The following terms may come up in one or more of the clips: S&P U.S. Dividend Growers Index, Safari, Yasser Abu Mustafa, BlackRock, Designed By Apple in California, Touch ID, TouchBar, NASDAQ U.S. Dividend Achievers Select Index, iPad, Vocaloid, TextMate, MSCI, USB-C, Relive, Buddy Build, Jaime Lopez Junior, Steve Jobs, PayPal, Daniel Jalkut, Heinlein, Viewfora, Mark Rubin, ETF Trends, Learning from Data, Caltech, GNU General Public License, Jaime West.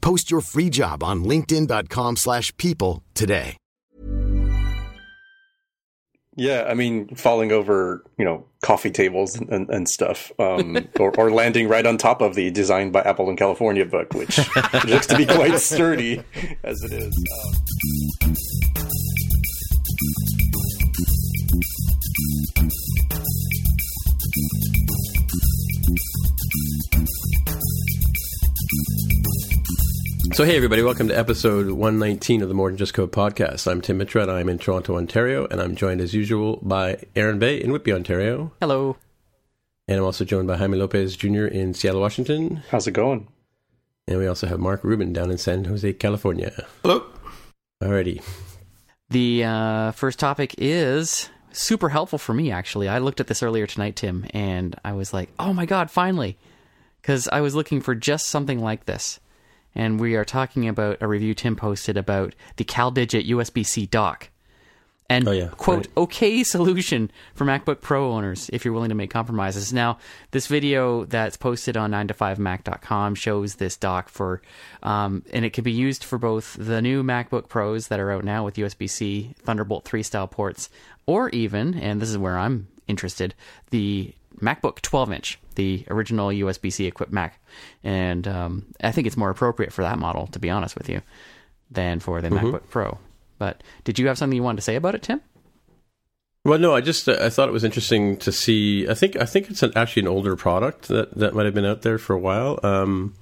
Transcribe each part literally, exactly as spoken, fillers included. Post your free job on linkedin dot com slash people today. Yeah, I mean, falling over, you know, coffee tables and, and stuff, um, or, or landing right on top of the Designed by Apple in California book, which looks to be quite sturdy as it is. Um, So hey everybody, welcome to episode one nineteen of the More Than Just Code podcast. I'm Tim Mitra and I'm in Toronto, Ontario, and I'm joined as usual by Aaron Bay in Whitby, Ontario. Hello. And I'm also joined by Jaime Lopez Junior in Seattle, Washington. How's it going? And we also have Mark Rubin down in San Jose, California. Hello. Alrighty. The uh, first topic is super helpful for me, actually. I looked at this earlier tonight, Tim, and I was like, oh my god, finally. Because I was looking for just something like this. And we are talking about a review Tim posted about the CalDigit U S B C dock. And, oh, yeah. quote, right. okay solution for MacBook Pro owners if you're willing to make compromises. Now, this video that's posted on nine to five mac dot com shows this dock for, um, and it can be used for both the new MacBook Pros that are out now with U S B C, Thunderbolt three style ports, or even, and this is where I'm interested, the MacBook twelve inch, the original U S B C equipped Mac. And um, I think it's more appropriate for that model, to be honest with you, than for the mm-hmm. MacBook Pro. But did you have something you wanted to say about it, Tim? Well, no, I just uh, I thought it was interesting to see. I think I think it's an, actually an older product that, that might have been out there for a while. Um,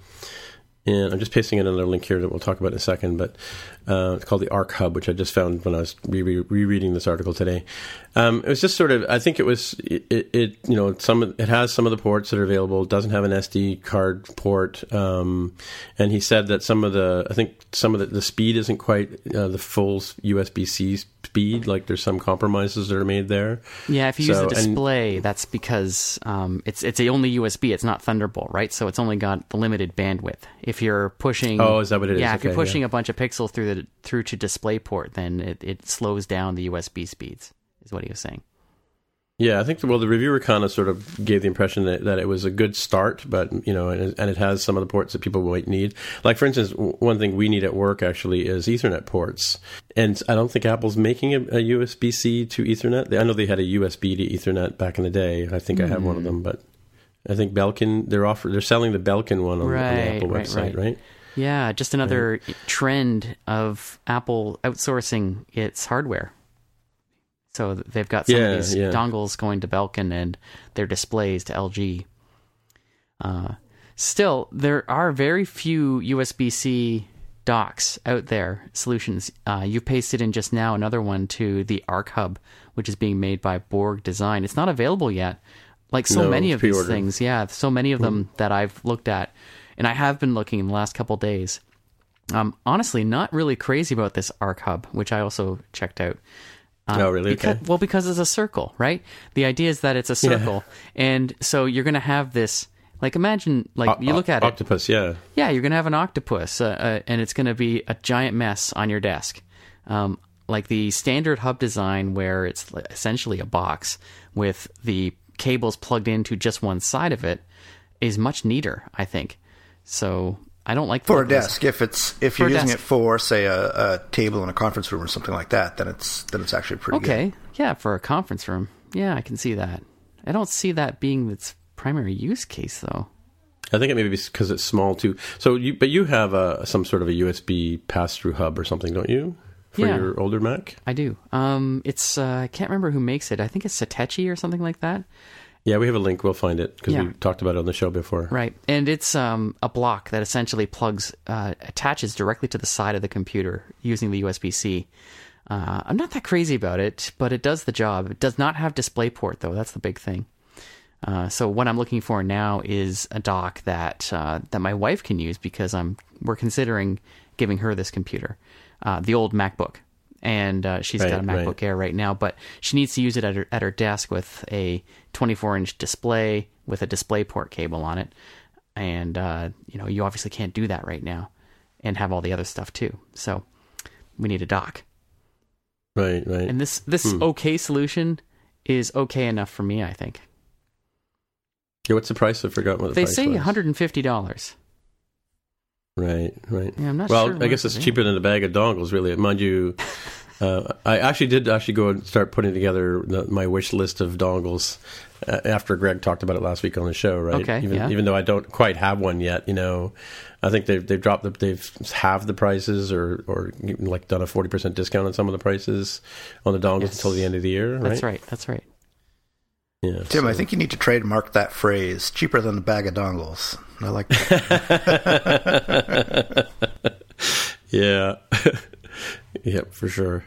and I'm just pasting in another link here that we'll talk about in a second. But uh, it's called the Arc Hub, which I just found when I was re- re- rereading this article today. Um, it was just sort of, I think it was it, it, it you know some it has some of the ports that are available. It doesn't have an S D card port, um, and he said that some of the I think some of the, the speed isn't quite uh, the full U S B C speed. Like there's some compromises that are made there. Yeah, if you so, use the display, and, that's because um, it's it's a only U S B. It's not Thunderbolt, right? So it's only got the limited bandwidth. If you're pushing, oh, is that what it yeah, is? Yeah, if okay, you're pushing yeah. a bunch of pixels through. The, through to DisplayPort, then it, it slows down the U S B speeds, is what he was saying. Yeah, I think, well, the reviewer kind of sort of gave the impression that, that it was a good start, but, you know, and, and it has some of the ports that people might need. Like, for instance, one thing we need at work, actually, is Ethernet ports. And I don't think Apple's making a, a U S B C to Ethernet. I know they had a U S B to Ethernet back in the day. I think mm. I have one of them, but I think Belkin, they're offer, they're selling the Belkin one on, right, on the Apple right, website, right? right? Yeah, just another right. trend of Apple outsourcing its hardware. So they've got some yeah, of these yeah. dongles going to Belkin and their displays to L G. Uh, still, there are very few U S B C docks out there, solutions. Uh, you pasted in just now another one to the Arc Hub, which is being made by Borg Design. It's not available yet, like so no, many of pre-order. these things. Yeah, so many of them mm. that I've looked at. And I have been looking in the last couple days. Um, honestly, not really crazy about this Arc Hub, which I also checked out. Um, oh, really? Because, okay. Well, because it's a circle, right? The idea is that it's a circle. Yeah. And so you're going to have this, like, imagine, like, o- you look at octopus, it. Octopus, yeah. Yeah, you're going to have an octopus, uh, uh, and it's going to be a giant mess on your desk. um, like the standard hub design where it's essentially a box with the cables plugged into just one side of it is much neater, I think. So I don't like for a desk. If it's if you're using it for, say, a, a table in a conference room or something like that, then it's then it's actually pretty okay. good. Yeah, for a conference room. Yeah, I can see that. I don't see that being its primary use case, though. I think it may be because it's small too. So, you, but you have a, some sort of a U S B pass-through hub or something, don't you? For yeah, your older Mac? I do. Um, it's uh, I can't remember who makes it. I think it's Satechi or something like that. Yeah, we have a link. We'll find it because yeah. we talked about it on the show before. Right. And it's um, a block that essentially plugs, uh, attaches directly to the side of the computer using the U S B C. Uh, I'm not that crazy about it, but it does the job. It does not have DisplayPort, though. That's the big thing. Uh, so what I'm looking for now is a dock that uh, that my wife can use because I'm we're considering giving her this computer, uh, the old MacBook. And uh, she's right, got a MacBook right. Air right now, but she needs to use it at her, at her desk with a twenty-four inch display with a DisplayPort cable on it. And, uh, you know, you obviously can't do that right now and have all the other stuff too. So we need a dock. Right, right. And this, this hmm. okay solution is okay enough for me, I think. Yeah, what's the price? I forgot what the they price was. They say one hundred fifty dollars. Right, right. Yeah, I'm not well, sure. Well, I guess it's cheaper it. than a bag of dongles, really. Mind you, uh, I actually did actually go and start putting together the, my wish list of dongles uh, after Greg talked about it last week on the show, right? Okay, even, yeah. even though I don't quite have one yet, you know, I think they've they've dropped the, they've halved the prices or or like done a forty percent discount on some of the prices on the dongles yes. until the end of the year, right? That's right. That's right. Yeah, Tim, so. I think you need to trademark that phrase, cheaper than a bag of dongles. I like that. yeah. yeah, for sure.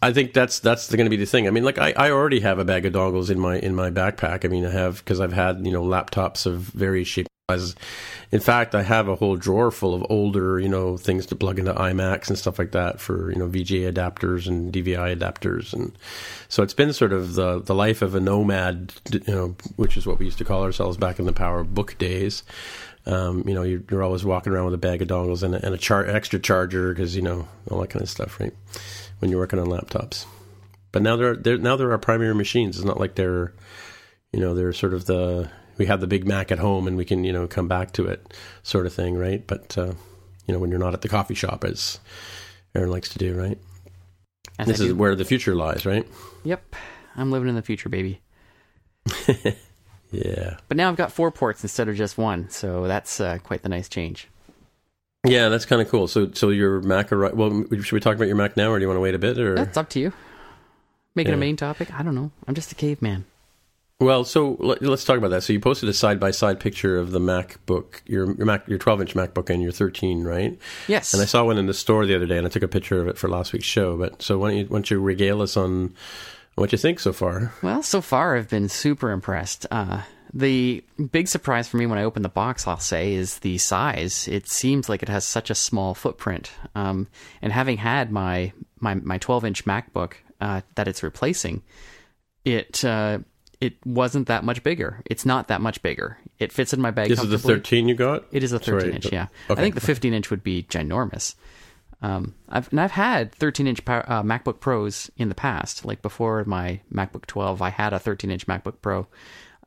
I think that's that's going to be the thing. I mean, like, I, I already have a bag of dongles in my in my backpack. I mean, I have, because I've had, you know, laptops of various shapes. In fact, I have a whole drawer full of older, you know, things to plug into iMacs and stuff like that for, you know, V G A adapters and D V I adapters. And so it's been sort of the, the life of a nomad, you know, which is what we used to call ourselves back in the Power Book days. Um, you know, you're, you're always walking around with a bag of dongles and, a, and a char- extra charger because, you know, all that kind of stuff, right, when you're working on laptops. But now they're, they're, now they're our primary machines. It's not like they're, you know, they're sort of the... we have the Big Mac at home and we can, you know, come back to it sort of thing, right? But, uh, you know, when you're not at the coffee shop, as Aaron likes to do, right? As this do. is where the future lies, right? Yep. I'm living in the future, baby. yeah. But now I've got four ports instead of just one, so that's uh, quite the nice change. Yeah, that's kind of cool. So so your Mac, or, well, should we talk about your Mac now or do you want to wait a bit? Or That's up to you. Make yeah. it a main topic? I don't know. I'm just a caveman. Well, so let's talk about that. So you posted a side-by-side picture of the MacBook, your your Mac, your twelve-inch MacBook and your thirteen, right? Yes. And I saw one in the store the other day, and I took a picture of it for last week's show. But so why don't you, why don't you regale us on what you think so far? Well, so far I've been super impressed. Uh, the big surprise for me when I opened the box, I'll say, is the size. It seems like it has such a small footprint. Um, and having had my my, my twelve-inch MacBook uh, that it's replacing, it... Uh, It wasn't that much bigger. It's not that much bigger. It fits in my bag. This is the thirteen you got? It is a thirteen-inch, yeah. Okay. I think the fifteen-inch would be ginormous. Um, I've and I've had thirteen-inch uh, MacBook Pros in the past. Like before my MacBook twelve, I had a thirteen-inch MacBook Pro.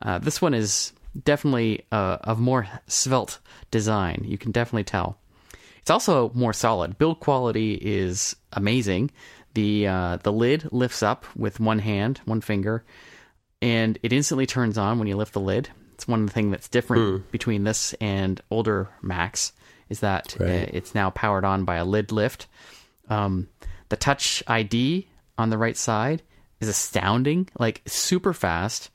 Uh, this one is definitely uh, of more svelte design. You can definitely tell. It's also more solid. Build quality is amazing. The uh, the lid lifts up with one hand, one finger. And it instantly turns on when you lift the lid. It's one thing that's different mm. between this and older Macs is that right. uh, it's now powered on by a lid lift. Um, the Touch I D on the right side is astounding, like super fast,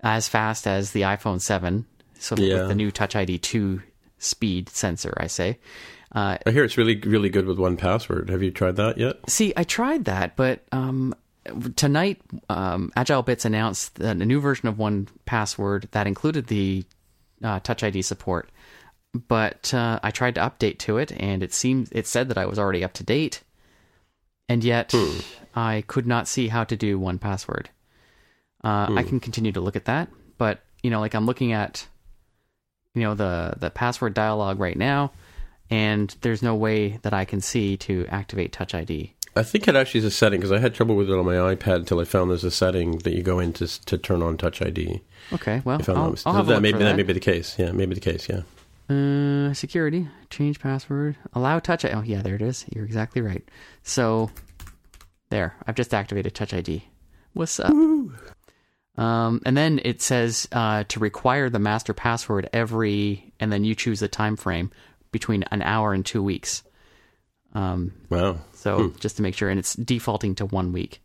as fast as the iPhone seven. So yeah. with the new Touch I D two speed sensor, I say. Uh, I hear it's really, really good with one Password. Have you tried that yet? See, I tried that, but... Um, Tonight, um, Agile Bits announced a new version of one Password that included the uh, Touch I D support. But uh, I tried to update to it, and it seemed it said that I was already up to date, and yet mm. I could not see how to do one Password. Uh, mm. I can continue to look at that, but you know, like I'm looking at, you know, the the password dialog right now, and there's no way that I can see to activate Touch I D. I think it actually is a setting, because I had trouble with it on my iPad until I found there's a setting that you go in to to turn on Touch I D. Okay, well, I'll, I'll so have that a look may, for that. That may be the case. Yeah, maybe the case, yeah. Uh, security, change password, allow Touch I D. Oh, yeah, there it is. You're exactly right. So, there. I've just activated Touch I D. What's up? Woo-hoo. Um, and then it says uh, to require the master password every, and then you choose the time frame between an hour and two weeks. Um, wow. So hmm. just to make sure, and it's defaulting to one week.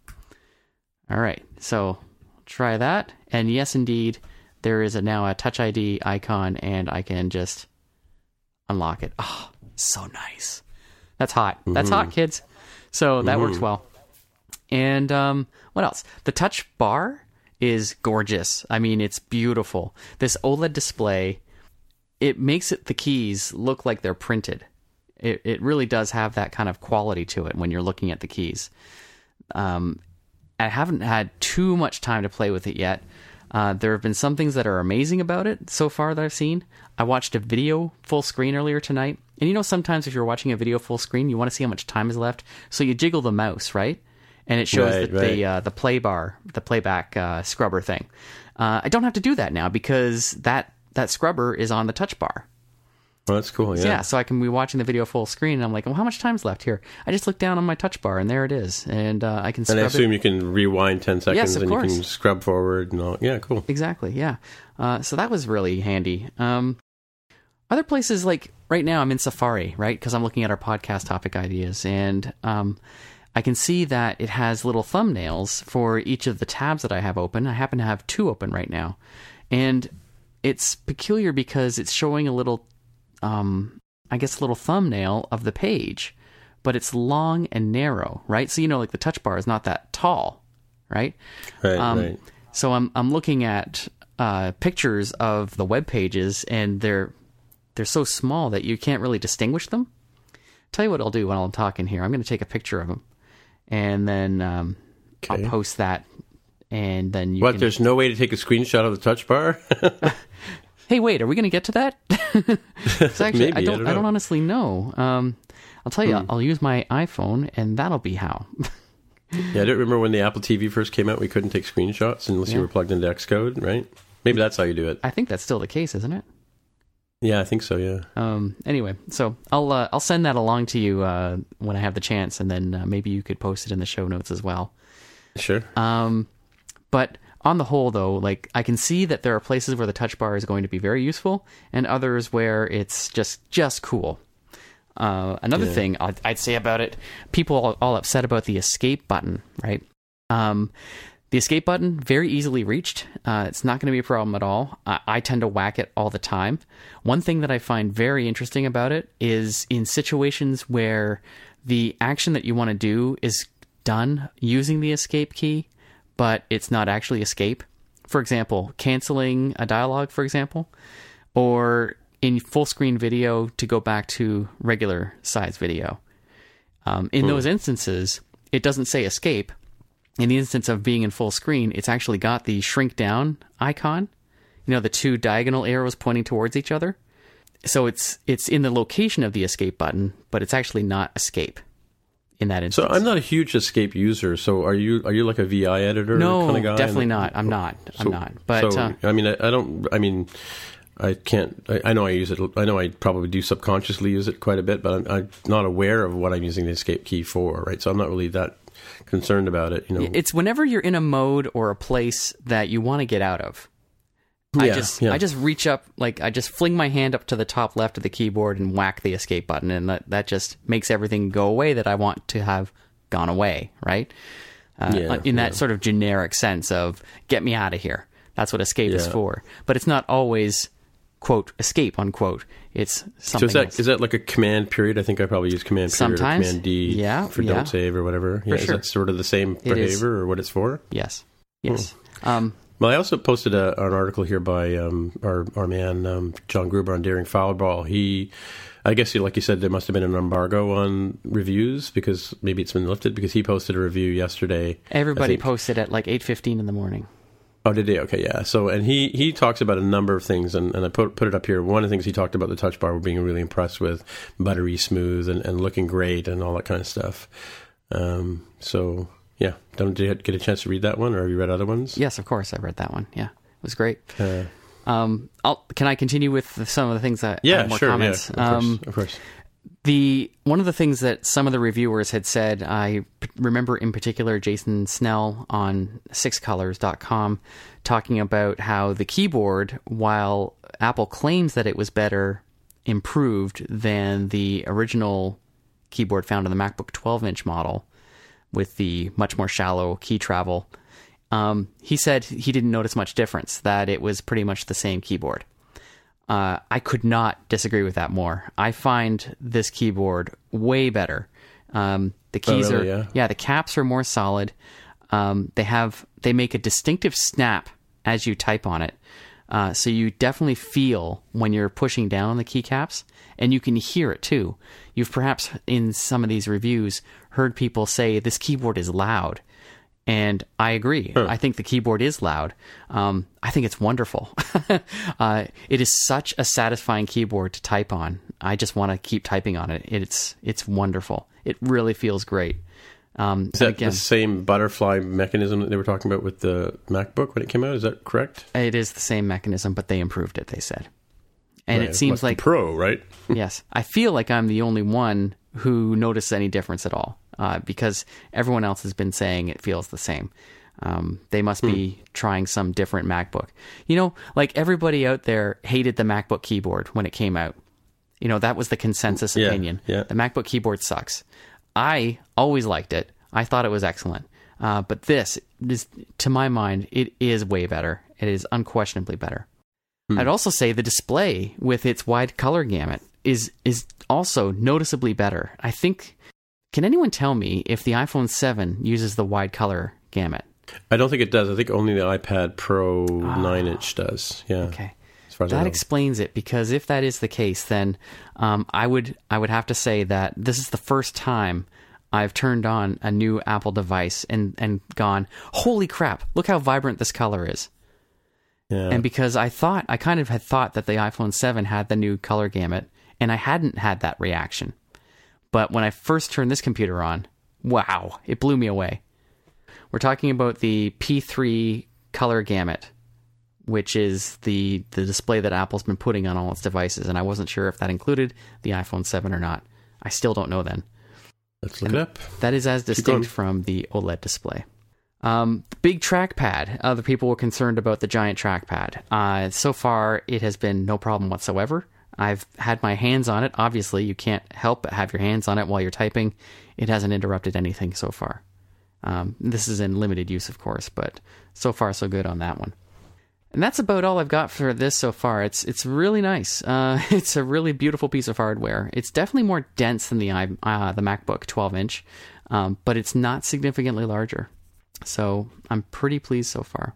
All right. So try that. And yes, indeed, there is a, now a Touch I D icon, and I can just unlock it. Oh, so nice. That's hot. Mm-hmm. That's hot, kids. So that mm-hmm. works well. And um, what else? The Touch Bar is gorgeous. I mean, it's beautiful. This OLED display, it makes it the keys look like they're printed. It it really does have that kind of quality to it when you're looking at the keys. Um, I haven't had too much time to play with it yet. Uh, there have been some things that are amazing about it so far that I've seen. I watched a video full screen earlier tonight. And you know, sometimes if you're watching a video full screen, you want to see how much time is left. So you jiggle the mouse, right? And it shows right, the right. the, uh, the play bar, the playback uh, scrubber thing. Uh, I don't have to do that now because that, that scrubber is on the Touch Bar. Well, that's cool, yeah. Yeah, so I can be watching the video full screen, and I'm like, well, how much time's left here? I just look down on my Touch Bar, and there it is. And uh, I can scrub it. And I assume it. You can rewind ten seconds, yes, and course. You can scrub forward and all. Yeah, cool. Exactly, yeah. Uh, so that was really handy. Um, other places, like right now I'm in Safari, right? Because I'm looking at our podcast topic ideas, and... Um, I can see that it has little thumbnails for each of the tabs that I have open. I happen to have two open right now. And it's peculiar because it's showing a little, um, I guess, little thumbnail of the page. But it's long and narrow, right? So, you know, like the Touch Bar is not that tall, right? Right, um, right. So I'm I'm looking at uh, pictures of the web pages, and they're they're so small that you can't really distinguish them. Tell you what I'll do while I'm talking here. I'm going to take a picture of them. And then um, okay. I'll post that, and then you what, can... What, there's no way to take a screenshot of the Touch Bar? Hey, wait, are we going to get to that? So actually, Maybe, I, don't, I, don't I don't honestly know. Um, I'll tell you, hmm. I'll use my iPhone, and that'll be how. Yeah, I don't remember when the Apple T V first came out, we couldn't take screenshots unless yeah. you were plugged into Xcode, right? Maybe that's how you do it. I think that's still the case, isn't it? Yeah, I think so, yeah. Um, anyway, so I'll uh, I'll send that along to you uh, when I have the chance, and then uh, maybe you could post it in the show notes as well. Sure. Um, but on the whole, though, like I can see that there are places where the Touch Bar is going to be very useful, and others where it's just, just cool. Uh, another yeah. thing I'd, I'd say about it, people are all upset about the escape button, right? Um The escape button, very easily reached. Uh, it's not going to be a problem at all. I, I tend to whack it all the time. One thing that I find very interesting about it is in situations where the action that you want to do is done using the escape key, but it's not actually escape. For example, canceling a dialogue, for example, or in full screen video to go back to regular size video. Um, in hmm. those instances, it doesn't say escape. In the instance of being in full screen, it's actually got the shrink down icon, you know, the two diagonal arrows pointing towards each other. So it's it's in the location of the escape button, but it's actually not escape in that instance. So I'm not a huge escape user. So are you? Are you like a V I editor? No, kind of guy? definitely not. I'm not. I'm so, not. But so, uh, I mean, I, I don't. I mean. I can't, I, I know I use it, I know I probably do subconsciously use it quite a bit, but I'm, I'm not aware of what I'm using the escape key for, right? So I'm not really that concerned about it, you know. It's whenever you're in a mode or a place that you want to get out of. Yeah, I just, yeah. I just reach up, like I just fling my hand up to the top left of the keyboard and whack the escape button, and that, that just makes everything go away that I want to have gone away, right? Uh, yeah, in that yeah. sort of generic sense of, get me out of here. That's what escape yeah. is for. But it's not always... quote, escape, unquote. It's something. So is that, else. is that like a command period? I think I probably use command period Sometimes, or command D yeah, for yeah. don't save or whatever. Yeah, is sure. that sort of the same it behavior is. Or what it's for? Yes. Yes. Hmm. Um, well, I also posted a, an article here by um, our, our man, um, John Gruber, on Daring Foulball. He, I guess, like you said, there must have been an embargo on reviews because maybe it's been lifted because he posted a review yesterday. Everybody posted at like eight fifteen in the morning. Oh, did he? Okay, yeah. So, and he, he talks about a number of things, and, and I put put it up here. One of the things he talked about the Touch Bar, we're being really impressed with, buttery smooth and, and looking great and all that kind of stuff. Um, so yeah, did you get a chance to read that one, or have you read other ones? Yes, of course, I read that one. Yeah, it was great. Uh, um, I'll, can I continue with some of the things that? Yeah, have more sure. Comments? Yeah, of, um, course, of course. The one of the things that some of the reviewers had said, I p- remember in particular Jason Snell on six colors dot com talking about how the keyboard, while Apple claims that it was better, improved than the original keyboard found in the MacBook twelve-inch model with the much more shallow key travel. Um, he said he didn't notice much difference, that it was pretty much the same keyboard. Uh, I could not disagree with that more. I find this keyboard way better. Um, the keys oh, really, are, yeah. yeah, the caps are more solid. Um, they have, they make a distinctive snap as you type on it. Uh, so you definitely feel when you're pushing down on the keycaps, and you can hear it too. You've perhaps in some of these reviews heard people say this keyboard is loud. And I agree. Huh. I think the keyboard is loud. Um, I think it's wonderful. uh, it is such a satisfying keyboard to type on. I just want to keep typing on it. It's it's wonderful. It really feels great. Um, is that again, the same butterfly mechanism that they were talking about with the MacBook when it came out? Is that correct? It is the same mechanism, but they improved it, they said. And right. It seems like... Pro, right? Yes. I feel like I'm the only one who noticed any difference at all. Uh, because everyone else has been saying it feels the same. Um, they must be mm. trying some different MacBook. You know, like everybody out there hated the MacBook keyboard when it came out. You know, that was the consensus yeah, opinion. Yeah. The MacBook keyboard sucks. I always liked it. I thought it was excellent. Uh, but this, is, to my mind, it is way better. It is unquestionably better. Mm. I'd also say the display with its wide color gamut is is also noticeably better. I think... Can anyone tell me if the iPhone seven uses the wide color gamut? I don't think it does. I think only the iPad Pro nine-inch oh, does. Yeah. Okay. As far as that explains it, because if that is the case, then um, I would I would have to say that this is the first time I've turned on a new Apple device and, and gone, holy crap, look how vibrant this color is. Yeah. And because I thought, I kind of had thought that the iPhone seven had the new color gamut, and I hadn't had that reaction. But when I first turned this computer on, wow, it blew me away. We're talking about the P three color gamut, which is the, the display that Apple's been putting on all its devices. And I wasn't sure if that included the iPhone seven or not. I still don't know then. Let's look and it up. That is as distinct from the OLED display. Um, big trackpad. Other people were concerned about the giant trackpad. Uh, so far, it has been no problem whatsoever. I've had my hands on it. Obviously, you can't help but have your hands on it while you're typing. It hasn't interrupted anything so far. Um, this is in limited use, of course, but so far so good on that one. And that's about all I've got for this so far. It's it's really nice. Uh, it's a really beautiful piece of hardware. It's definitely more dense than the uh, the MacBook twelve-inch, um, but it's not significantly larger. So I'm pretty pleased so far.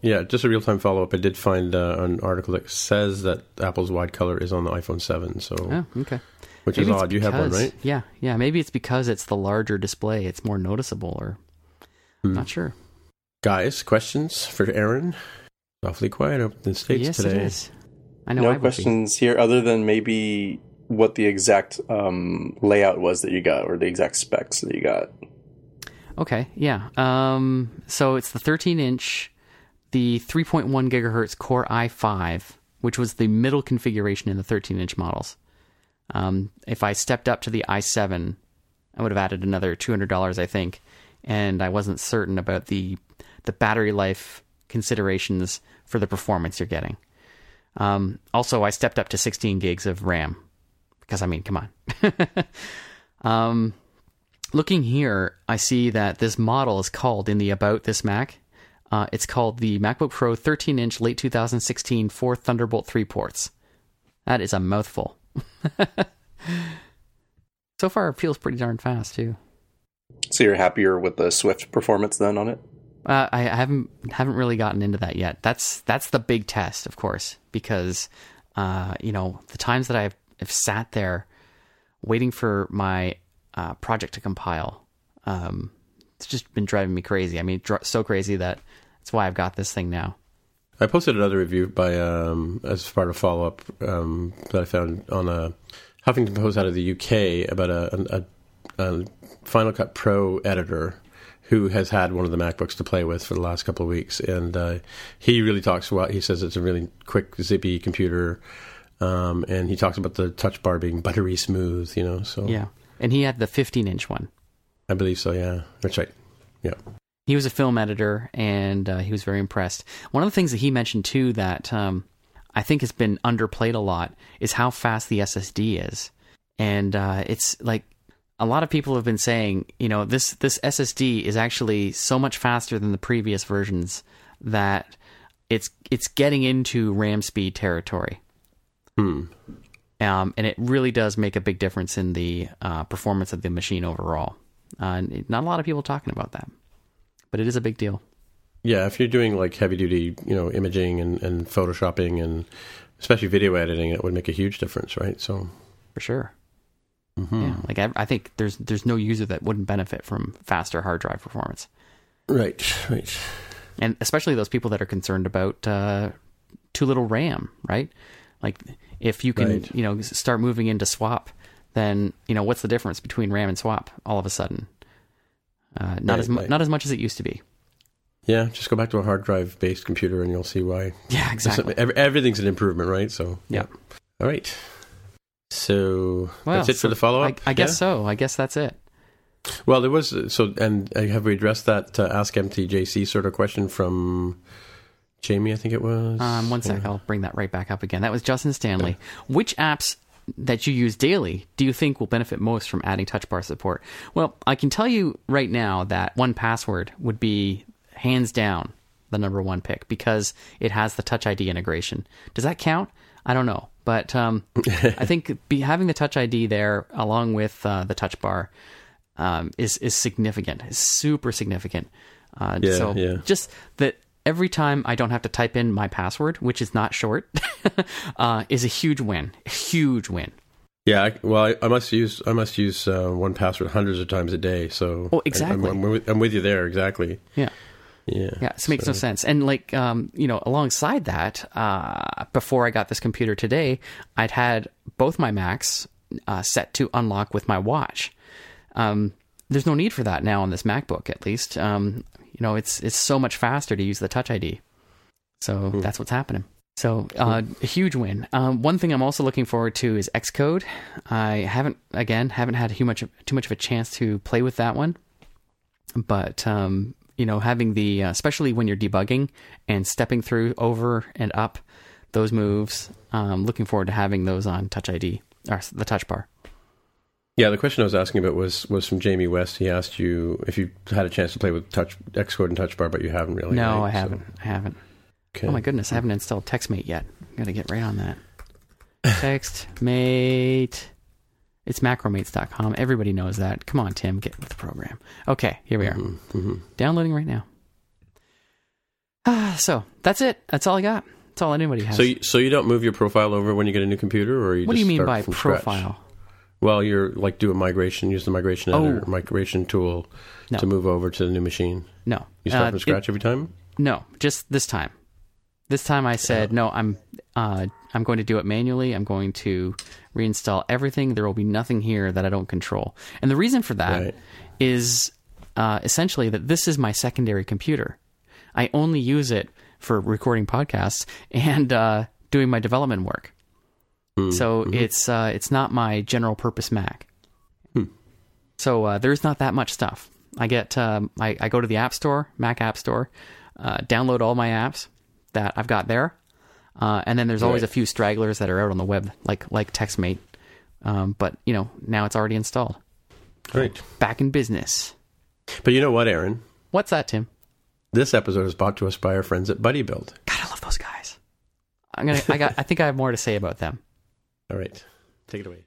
Yeah, just a real-time follow-up. I did find uh, an article that says that Apple's wide color is on the iPhone seven. So, oh, okay. Which maybe is odd. Because, you have one, right? Yeah, yeah. Maybe it's because it's the larger display. It's more noticeable, or I'm mm. not sure. Guys, questions for Aaron? Awfully quiet up in the States yes, today. Yes, it is. I know. No I questions be. here, other than maybe what the exact um, layout was that you got, or the exact specs that you got. Okay, yeah. Um, so it's the thirteen-inch. The three point one gigahertz Core i five, which was the middle configuration in the thirteen-inch models. Um, if I stepped up to the i seven, I would have added another two hundred dollars, I think. And I wasn't certain about the the battery life considerations for the performance you're getting. Um, also, I stepped up to sixteen gigs of RAM. Because, I mean, come on. um, looking here, I see that this model is called in the About This Mac... Uh, it's called the MacBook Pro thirteen-inch late two thousand sixteen four Thunderbolt three ports. That is a mouthful. So far, it feels pretty darn fast, too. So you're happier with the Swift performance then on it? Uh, I haven't haven't really gotten into that yet. That's that's the big test, of course, because uh, you know the times that I've, I've sat there waiting for my uh, project to compile. Um, It's just been driving me crazy. I mean, so crazy that that's why I've got this thing now. I posted another review by um, as part of follow-up um, that I found on a Huffington Post out of the U K about a, a, a Final Cut Pro editor who has had one of the MacBooks to play with for the last couple of weeks. And uh, he really talks about, he says it's a really quick, zippy computer. Um, and he talks about the touch bar being buttery smooth, you know. So yeah. And he had the fifteen-inch one. I believe so, yeah. That's right. Yeah. He was a film editor, and uh, he was very impressed. One of the things that he mentioned, too, that um, I think has been underplayed a lot is how fast the S S D is. And uh, it's like, a lot of people have been saying, you know, this, this S S D is actually so much faster than the previous versions that it's it's getting into RAM speed territory. Hmm. Um, and it really does make a big difference in the uh, performance of the machine overall. Uh, and not a lot of people talking about that, but it is a big deal. Yeah, if you're doing like heavy duty, you know, imaging and, and photoshopping and especially video editing, it would make a huge difference, right? So for sure. Mm-hmm. Yeah, like I, I think there's there's no user that wouldn't benefit from faster hard drive performance. Right, right. And especially those people that are concerned about uh, too little RAM, right? Like if you can, right. you know, start moving into swap, then, you know, what's the difference between RAM and swap all of a sudden? Uh, not right, as mu- right. not as much as it used to be. Yeah, just go back to a hard drive based computer and you'll see why. Yeah, exactly. Every, everything's an improvement, right? So, yeah. Yep. All right. So well, that's it so for the follow-up? I, I guess yeah? so. I guess that's it. Well, there was... so, and have we addressed that uh, Ask M T J C sort of question from Jamie, I think it was? Um, one sec. Or... I'll bring that right back up again. That was Justin Stanley. Yeah. Which apps that you use daily do you think will benefit most from adding Touch Bar support? Well, I can tell you right now that one Password would be hands down the number one pick because it has the Touch I D integration. Does that count? I don't know. But um, I think be, having the Touch I D there along with uh, the Touch Bar um, is is significant. It's super significant. Uh, yeah, so yeah. Just that every time I don't have to type in my password, which is not short, uh, is a huge win. A huge win. Yeah. I, well, I, I must use I must use uh, one Password hundreds of times a day. So oh, exactly. I, I'm, I'm, with, I'm with you there. Exactly. Yeah. Yeah, yeah, it makes so. no sense. And like, um, you know, alongside that, uh, before I got this computer today, I'd had both my Macs uh, set to unlock with my watch. Um, there's no need for that now on this MacBook, at least. Um, you know, it's it's so much faster to use the Touch I D. So cool. That's what's happening. So uh, cool. A huge win. Um, one thing I'm also looking forward to is Xcode. I haven't, again, haven't had too much, too much of a chance to play with that one. But... Um, you know, having the, uh, especially when you're debugging and stepping through over and up those moves, um, looking forward to having those on Touch I D, or the Touch Bar. Yeah, the question I was asking about was was from Jamie West. He asked you if you had a chance to play with Touch Xcode and Touch Bar, but you haven't really. No, right? I haven't. So. I haven't. Okay. Oh my goodness, I haven't installed TextMate yet. I'm going to get right on that. TextMate. It's macromates dot com. Everybody knows that. Come on, Tim, get with the program. Okay, here we are. Mm-hmm, mm-hmm. Downloading right now. Ah, so that's it. That's all I got. That's all anybody has. So you, so you don't move your profile over when you get a new computer, or you? What just do you mean by profile? Scratch? Well, you're like do a migration, use the migration oh. editor, migration tool no. to move over to the new machine. No, you start uh, from scratch it, every time. No, just this time. This time I said, yeah. no, I'm uh, I'm going to do it manually. I'm going to reinstall everything. There will be nothing here that I don't control. And the reason for that right. is uh, essentially that this is my secondary computer. I only use it for recording podcasts and uh, doing my development work. Mm. So mm-hmm. it's uh, it's not my general purpose Mac. Mm. So uh, there's not that much stuff. I get um, I, I go to the App Store, Mac App Store, uh, download all my apps that I've got there. Uh, and then there's always right. a few stragglers that are out on the web, like like TextMate. Um, but, you know, now it's already installed. Great. Back in business. But you know what, Aaron? What's that, Tim? This episode is brought to us by our friends at Buddy Build. God, I love those guys. I'm gonna, I got. I think I have more to say about them. All right. Take it away.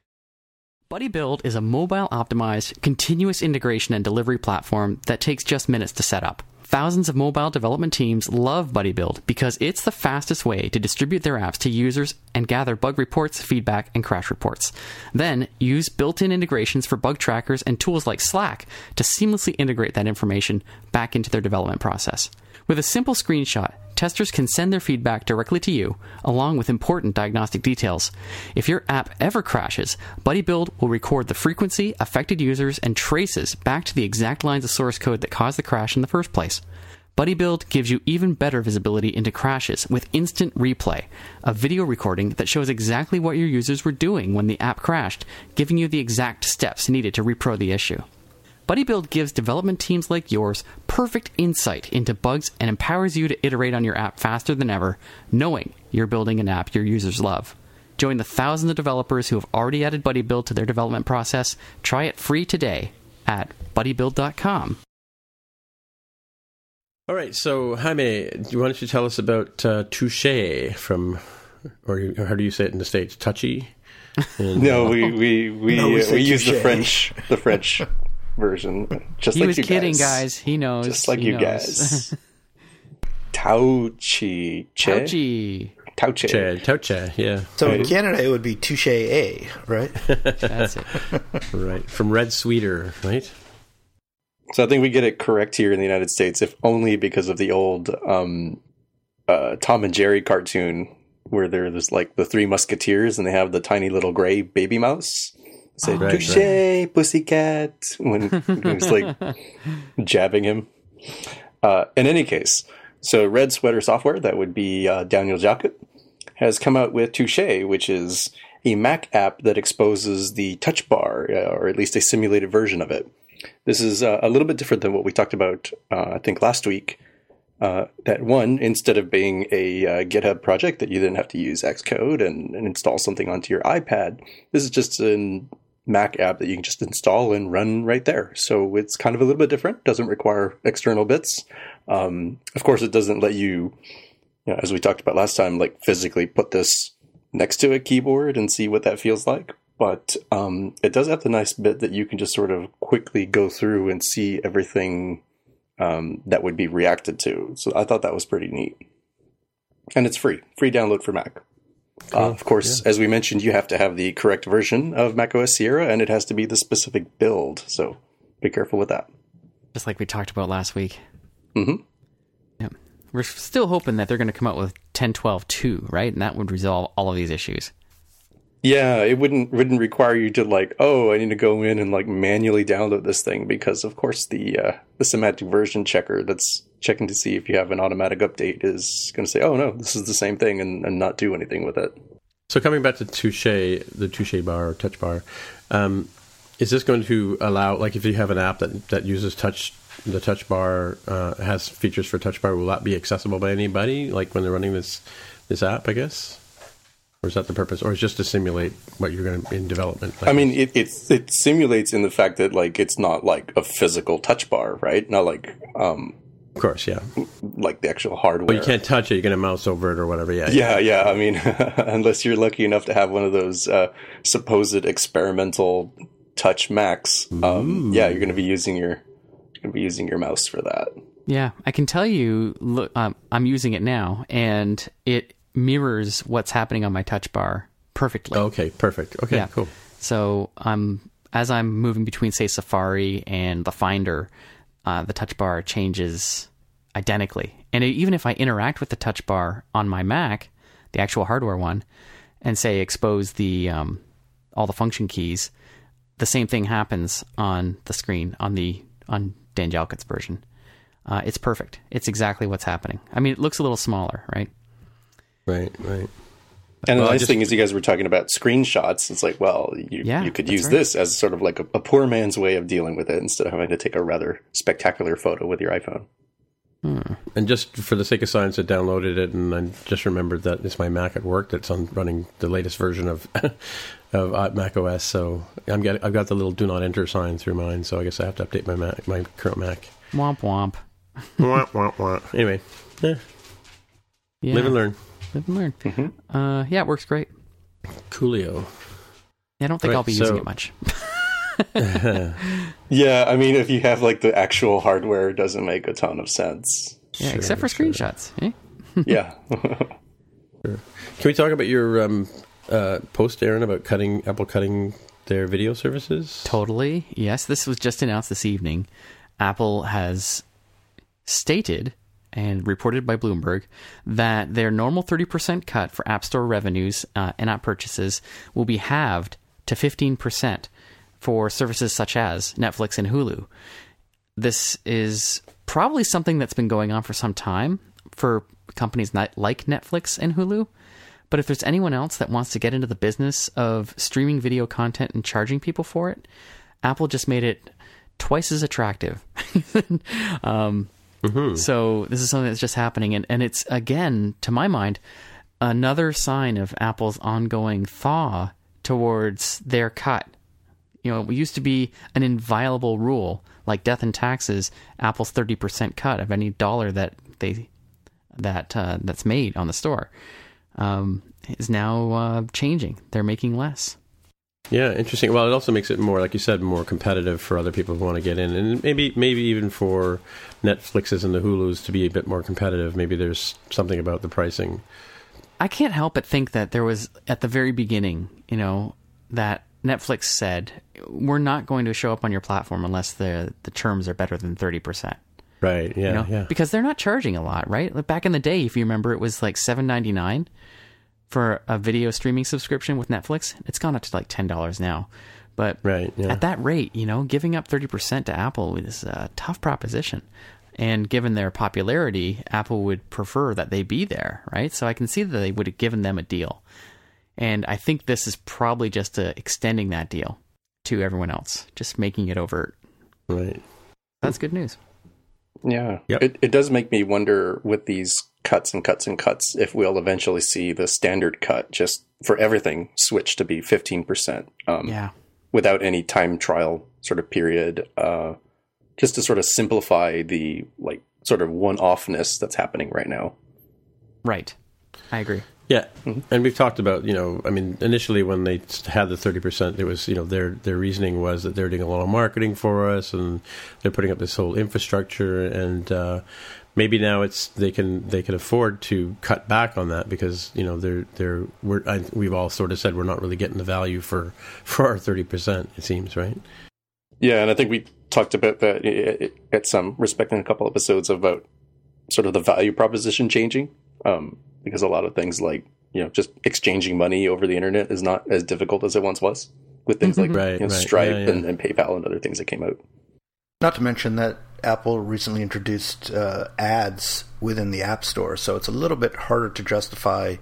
Buddy Build is a mobile-optimized, continuous integration and delivery platform that takes just minutes to set up. Thousands of mobile development teams love Buddy Build because it's the fastest way to distribute their apps to users and gather bug reports, feedback, and crash reports. Then, use built-in integrations for bug trackers and tools like Slack to seamlessly integrate that information back into their development process. With a simple screenshot, testers can send their feedback directly to you, along with important diagnostic details. If your app ever crashes, Buddy Build will record the frequency, affected users, and traces back to the exact lines of source code that caused the crash in the first place. Buddy Build gives you even better visibility into crashes with Instant Replay, a video recording that shows exactly what your users were doing when the app crashed, giving you the exact steps needed to repro the issue. Buddy Build gives development teams like yours perfect insight into bugs and empowers you to iterate on your app faster than ever, knowing you're building an app your users love. Join the thousands of developers who have already added Buddy Build to their development process. Try it free today at buddy build dot com. All right, so Jaime, why don't you tell us about uh, Touché from, or, or how do you say it in the States, Touchy? And, no, we we we, no, we, uh, we use the French the French. version, just he like was you kidding, guys. guys. He knows, just like you knows. guys. Touché, Touché, Touché, Touché. Yeah. So right. In Canada, it would be Touché, right? That's it. Right from Red Sweater, right? So I think we get it correct here in the United States, if only because of the old um, uh, Tom and Jerry cartoon where there's like the Three Musketeers and they have the tiny little gray baby mouse. Say, right, touché, right. pussycat, when he was like jabbing him. Uh, in any case, so Red Sweater Software, that would be uh, Daniel Jalkut, has come out with Touché, which is a Mac app that exposes the touch bar, uh, or at least a simulated version of it. This is uh, a little bit different than what we talked about, uh, I think, last week. Uh, that one, instead of being a uh, GitHub project that you then have to use Xcode and, and install something onto your iPad, this is just an Mac app that you can just install and run right there. So it's kind of a little bit different. Doesn't require external bits. Um, of course, it doesn't let you, you know, as we talked about last time, like physically put this next to a keyboard and see what that feels like. But um, it does have the nice bit that you can just sort of quickly go through and see everything um, that would be reacted to. So I thought that was pretty neat. And it's free. Free download for Mac. Cool. Uh, of course, yeah. As we mentioned, you have to have the correct version of macOS Sierra, and it has to be the specific build. So be careful with that. Just like we talked about last week. Mm-hmm. Yeah. We're still hoping that they're going to come out with ten twelve two, right? And that would resolve all of these issues. Yeah, it wouldn't wouldn't require you to like, oh, I need to go in and like manually download this thing because, of course, the uh, the semantic version checker that's checking to see if you have an automatic update is going to say, oh, no, this is the same thing and, and not do anything with it. So coming back to Touché, the Touché bar or touch bar, um, is this going to allow, like if you have an app that, that uses touch, the touch bar uh, has features for touch bar, will that be accessible by anybody like when they're running this this app, I guess? Or is that the purpose? Or is it just to simulate what you're going to in development? Like I mean, it, it it simulates in the fact that like it's not like a physical touch bar, right? Not like um, of course, yeah, like the actual hardware. Well, you can't touch it; you're going to mouse over it or whatever. Yeah, yeah, yeah. yeah. I mean, unless you're lucky enough to have one of those uh, supposed experimental touch Macs, um, yeah, you're going to be using your you're going to be using your mouse for that. Yeah, I can tell you. Look, um, I'm using it now, and it mirrors what's happening on my touch bar perfectly. Okay, perfect. Okay, yeah. Cool. So um, as I'm moving between, say, Safari and the Finder, uh, the touch bar changes identically. And even if I interact with the touch bar on my Mac, the actual hardware one, and, say, expose the um, all the function keys, the same thing happens on the screen, on the on Dan Jalkut's version. Uh, it's perfect. It's exactly what's happening. I mean, it looks a little smaller, right? Right, right. And well, the nice just, thing is you guys were talking about screenshots. It's like, well, you, yeah, you could use right. this as sort of like a, a poor man's way of dealing with it instead of having to take a rather spectacular photo with your iPhone. Hmm. And just for the sake of science, I downloaded it and I just remembered that it's my Mac at work that's on running the latest version of of Mac O S. So I'm getting, I've got the little do not enter sign through mine, so I guess I have to update my Mac, my current Mac. Womp womp. Womp womp womp. Anyway, eh. yeah. Live and learn. Live and learn. Mm-hmm. Uh, yeah, it works great. Coolio. I don't think right, I'll be so... using it much. Yeah, I mean, if you have like the actual hardware, it doesn't make a ton of sense. Yeah, sure, except for sure. screenshots. Eh? Yeah. Sure. Can we talk about your um, uh, post, Aaron, about cutting Apple cutting their video services? Totally. Yes, this was just announced this evening. Apple has stated, and reported by Bloomberg, that their normal thirty percent cut for App Store revenues uh, and app purchases will be halved to fifteen percent for services such as Netflix and Hulu. This is probably something that's been going on for some time for companies not like Netflix and Hulu. But if there's anyone else that wants to get into the business of streaming video content and charging people for it, Apple just made it twice as attractive. um, mm-hmm. So this is something that's just happening. And, and it's, again, to my mind, another sign of Apple's ongoing thaw towards their cut. You know, it used to be an inviolable rule, like death and taxes, Apple's thirty percent cut of any dollar that they that uh, that's made on the store. Um, is now uh, changing. They're making less. Yeah, interesting. Well, it also makes it more, like you said, more competitive for other people who want to get in, and maybe maybe even for Netflixes and the Hulus to be a bit more competitive. Maybe there's something about the pricing. I can't help but think that there was, at the very beginning, you know, that Netflix said, we're not going to show up on your platform unless the the terms are better than thirty percent. Right, yeah, you know? yeah. Because they're not charging a lot, right? Like back in the day, if you remember, it was like seven ninety-nine for a video streaming subscription with Netflix. It's gone up to like ten dollars now. But right, yeah. at that rate, you know, giving up thirty percent to Apple is a tough proposition. And given their popularity, Apple would prefer that they be there, right? So I can see that they would have given them a deal. And I think this is probably just uh, extending that deal to everyone else, just making it overt. Right. That's good news. Yeah, yep. it, it does make me wonder with these cuts and cuts and cuts if we'll eventually see the standard cut just for everything switch to be fifteen percent um, yeah. without any time trial sort of period, uh, just to sort of simplify the like sort of one-offness that's happening right now. Right. I agree. Yeah, and we've talked about, you know, I mean, initially when they had the thirty percent, it was, you know, their their reasoning was that they're doing a lot of marketing for us and they're putting up this whole infrastructure, and uh, maybe now it's they can they can afford to cut back on that because, you know, they're they're we're, I, we've all sort of said we're not really getting the value for, for our thirty percent, it seems, right? Yeah, and I think we talked about that at some respect in a couple episodes about sort of the value proposition changing. Um, because a lot of things like, you know, just exchanging money over the internet is not as difficult as it once was with things like right, you know, right. Stripe yeah, yeah. And, and PayPal and other things that came out. Not to mention that Apple recently introduced uh, ads within the App Store, so it's a little bit harder to justify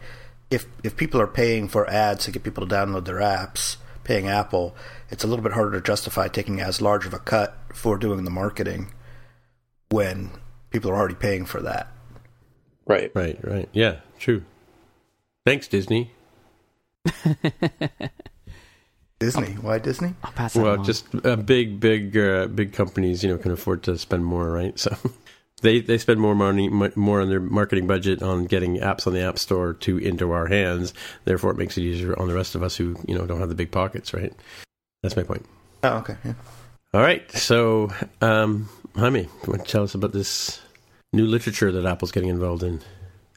if if people are paying for ads to get people to download their apps, paying Apple, it's a little bit harder to justify taking as large of a cut for doing the marketing when people are already paying for that. Right, right, right. Yeah, true. Thanks, Disney. Disney? Why Disney? I'll pass that Well, along. Just uh, big, big, uh, big companies, you know, can afford to spend more, right? So they they spend more money, more on their marketing budget on getting apps on the App Store to into our hands. Therefore, it makes it easier on the rest of us who, you know, don't have the big pockets, right? That's my point. Oh, okay. Yeah. All right. So, um, Jaime, you want to tell us about this new literature that Apple's getting involved in?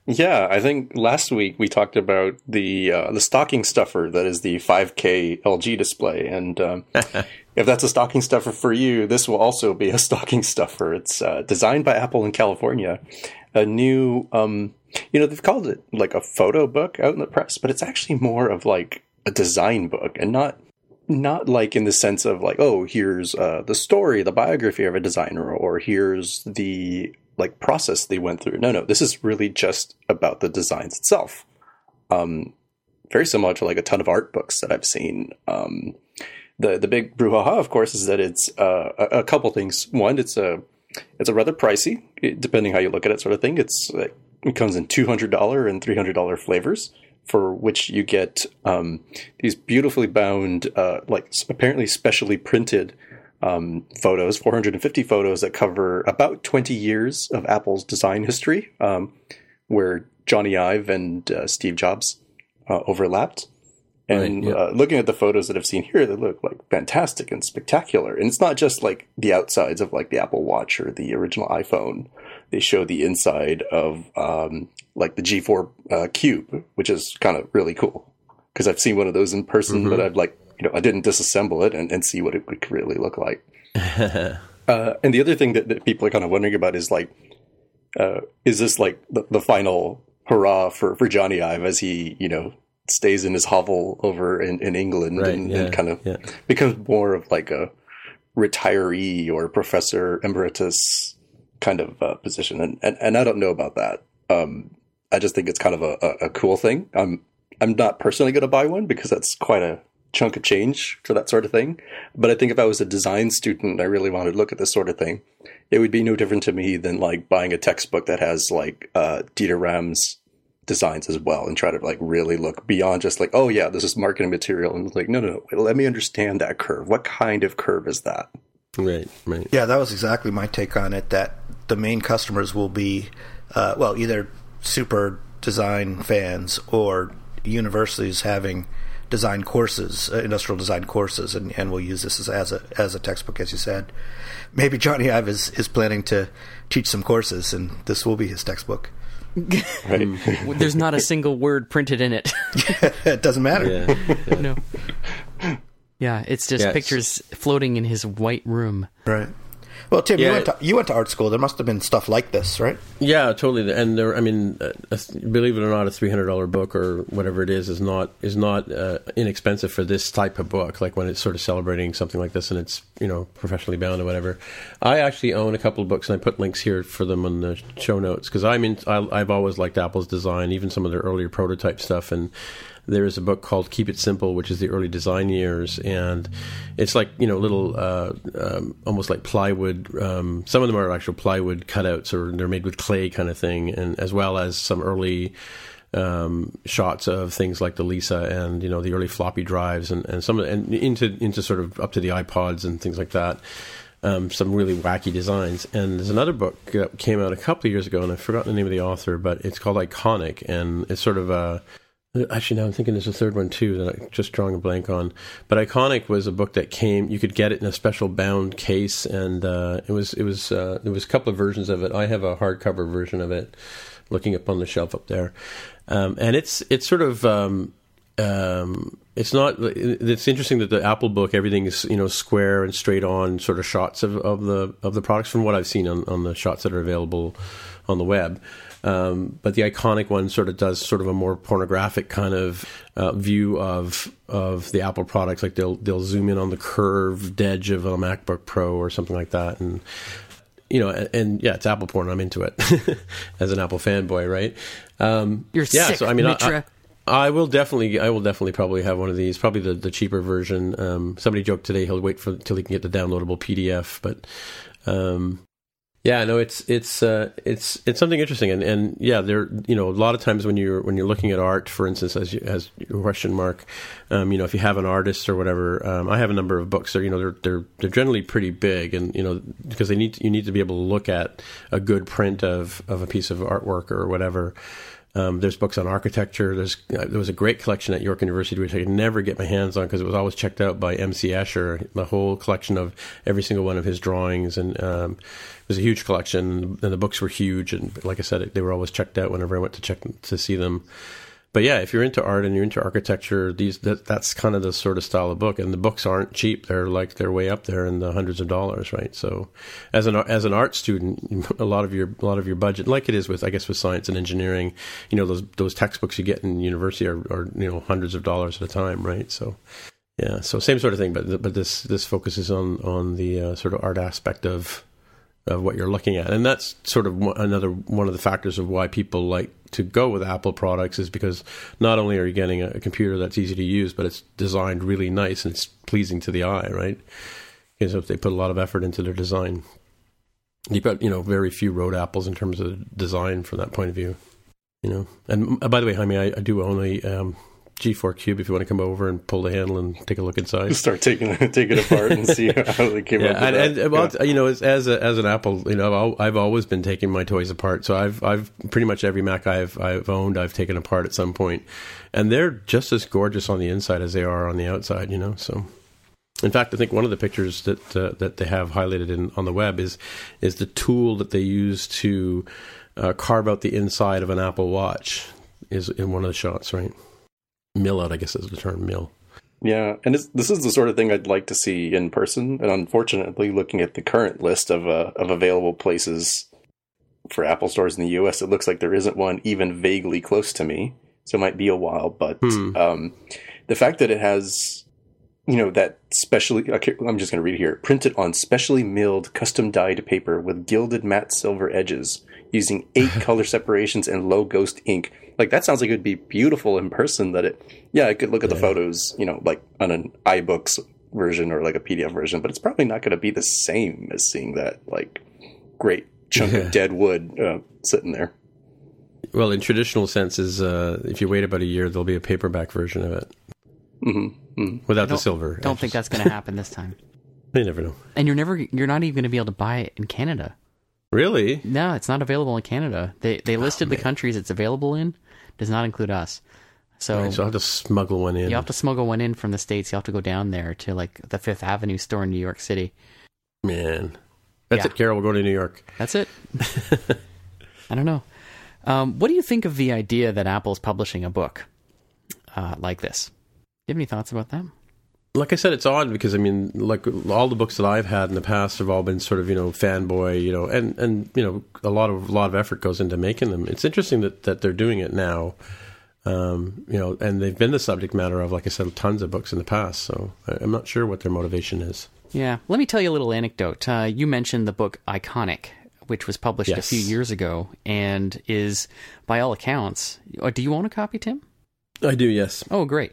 Yeah, I think last week we talked about the uh, the stocking stuffer that is the five K L G display, and um, if that's a stocking stuffer for you, this will also be a stocking stuffer. It's uh, designed by Apple in California. A new, um, you know, they've called it like a photo book out in the press, but it's actually more of like a design book, and not not like in the sense of like, oh, here's uh, the story, the biography of a designer, or here's the like process they went through. No, no, this is really just about the designs itself. Um, very similar to like a ton of art books that I've seen. Um, the the big brouhaha, of course, is that it's uh, a, a couple things. One, it's a it's a rather pricey, depending how you look at it, sort of thing. It's it comes in two hundred dollars and three hundred dollars flavors, for which you get um, these beautifully bound, uh, like apparently specially printed Um, photos, four hundred fifty photos that cover about twenty years of Apple's design history, um, where Johnny Ive and uh, Steve Jobs uh, overlapped. And right, yeah. uh, looking at the photos that I've seen here, they look like fantastic and spectacular. And it's not just like the outsides of like the Apple Watch or the original iPhone. They show the inside of um, like the G four uh, Cube, which is kind of really cool because I've seen one of those in person, mm-hmm. but I've like You know, I didn't disassemble it and, and see what it could really look like. uh, and the other thing that, that people are kind of wondering about is like, uh, is this like the, the final hurrah for, for Johnny Ive as he, you know, stays in his hovel over in, in England right, and, yeah, and kind of yeah. becomes more of like a retiree or professor emeritus kind of uh, position. And, and, and I don't know about that. Um, I just think it's kind of a, a, a cool thing. I'm, I'm not personally going to buy one because that's quite a chunk of change for that sort of thing. But I think if I was a design student and I really wanted to look at this sort of thing, it would be no different to me than like buying a textbook that has like uh, Dieter Ram's designs as well and try to like really look beyond just like, oh yeah, this is marketing material. And like, no, no, no, let me understand that curve. What kind of curve is that? Right, right. Yeah, that was exactly my take on it, that the main customers will be, uh, well, either super design fans or universities having design courses, uh, industrial design courses, and, and we'll use this as, as a as a textbook, as you said. Maybe Johnny Ive is, is planning to teach some courses, and this will be his textbook. Right. There's not a single word printed in it. It doesn't matter. Yeah, yeah. No. Yeah, it's just yeah, pictures it's... floating in his white room. Right. Well, Tim, yeah. you, went to, you went to art school. There must have been stuff like this, right? Yeah, totally. And there, I mean, uh, believe it or not, a three hundred dollars book or whatever it is is not is not uh, inexpensive for this type of book. Like when it's sort of celebrating something like this and it's, you know, professionally bound or whatever. I actually own a couple of books, and I put links here for them on the show notes because I'm in. I, I've always liked Apple's design, even some of their earlier prototype stuff, and there is a book called Keep It Simple, which is the early design years, and it's like, you know, little uh, um, almost like plywood. Um, some of them are actual plywood cutouts, or they're made with clay kind of thing, and as well as some early um, shots of things like the Lisa and, you know, the early floppy drives, and, and some of, and into into sort of up to the iPods and things like that. Um, some really wacky designs. And there's another book that came out a couple of years ago, and I've forgotten the name of the author, but it's called Iconic, and it's sort of a Actually, now I'm thinking there's a third one, too, that I'm just drawing a blank on. But Iconic was a book that came, you could get it in a special bound case, and uh, it was, it was uh, there was a couple of versions of it. I have a hardcover version of it looking up on the shelf up there. Um, and it's it's sort of... Um, um, It's not. It's interesting that the Apple book, everything is, you know, square and straight on sort of shots of, of the of the products from what I've seen on, on the shots that are available on the web. Um, but the Iconic one sort of does sort of a more pornographic kind of uh, view of of the Apple products. Like they'll they'll zoom in on the curved edge of a MacBook Pro or something like that, and you know, and, and yeah, it's Apple porn. I'm into it as an Apple fanboy, right? Um, You're yeah, sick, so, I mean, Mitra. I, I, I will definitely, I will definitely probably have one of these, probably the, the cheaper version. Um, somebody joked today he'll wait for till he can get the downloadable P D F, but um, yeah, no, it's it's uh, it's it's something interesting, and, and yeah, there, you know, a lot of times when you're when you're looking at art, for instance, as you, as your question mark, um, you know, if you have an artist or whatever, um, I have a number of books that, you know, they're they're they're generally pretty big, and you know, because they need to, you need to be able to look at a good print of of a piece of artwork or whatever. Um, there's books on architecture. There's uh, there was a great collection at York University which I could never get my hands on because it was always checked out by M C Escher. The whole collection of every single one of his drawings, and um, it was a huge collection. And the books were huge, and like I said, they were always checked out whenever I went to check to see them. But yeah, if you're into art and you're into architecture, these that, that's kind of the sort of style of book. And the books aren't cheap; they're like they're way up there in the hundreds of dollars, right? So, as an as an art student, a lot of your a lot of your budget, like it is with I guess with science and engineering, you know, those those textbooks you get in university are, are you know hundreds of dollars at a time, right? So, yeah, so same sort of thing, but but this this focuses on on the uh, sort of art aspect of. of what you're looking at, and that's sort of another one of the factors of why people like to go with Apple products is because not only are you getting a computer that's easy to use, but it's designed really nice and it's pleasing to the eye, right? Because if they put a lot of effort into their design, you've got you know very few road apples in terms of design from that point of view, you know. And by the way, Jaime, I, I do own a um, G four Cube. If you want to come over and pull the handle and take a look inside, start taking take it apart and see how they came yeah, up with and, that. And, well, yeah. You know, as as, a, as an Apple, you know, I've always been taking my toys apart. So I've I've pretty much every Mac I've I've owned, I've taken apart at some point, and they're just as gorgeous on the inside as they are on the outside. You know, so in fact, I think one of the pictures that uh, that they have highlighted in, on the web is is the tool that they use to uh, carve out the inside of an Apple Watch is in one of the shots, right? Mill out, I guess is the term, mill. Yeah, and this, this is the sort of thing I'd like to see in person. And unfortunately, looking at the current list of uh, of available places for Apple stores in the U S, it looks like there isn't one even vaguely close to me. So it might be a while, but hmm. um, the fact that it has, you know, that specially, okay, I'm just going to read here, printed on specially milled custom dyed paper with gilded matte silver edges using eight color separations and low ghost ink. Like, that sounds like it would be beautiful in person. That it, yeah, I could look at yeah. the photos, you know, like on an iBooks version or like a P D F version, but it's probably not going to be the same as seeing that, like, great chunk yeah. of dead wood uh, sitting there. Well, in traditional senses, uh, if you wait about a year, there'll be a paperback version of it. Mm-hmm. Mm-hmm. Without the silver. Don't think that's going to happen this time. You never know. And you're never, you're not even going to be able to buy it in Canada. Really? No, it's not available in Canada. They they listed oh, the countries it's available in. Does not include us. So, right, so I'll have to smuggle one in. You'll have to smuggle one in from the States. You'll have to go down there to like the Fifth Avenue store in New York City. Man. That's yeah. it, Carol. We're going to New York. That's it. I don't know. Um, what do you think of the idea that Apple's publishing a book uh, like this? Do you have any thoughts about that? Like I said, it's odd because, I mean, like all the books that I've had in the past have all been sort of, you know, fanboy, you know, and, and you know, a lot of a lot of effort goes into making them. It's interesting that, that they're doing it now, um, you know, and they've been the subject matter of, like I said, tons of books in the past. So I'm not sure what their motivation is. Yeah. Let me tell you a little anecdote. Uh, you mentioned the book Iconic, which was published yes. a few years ago and is, by all accounts... Do you own a copy, Tim? I do, yes. Oh, great.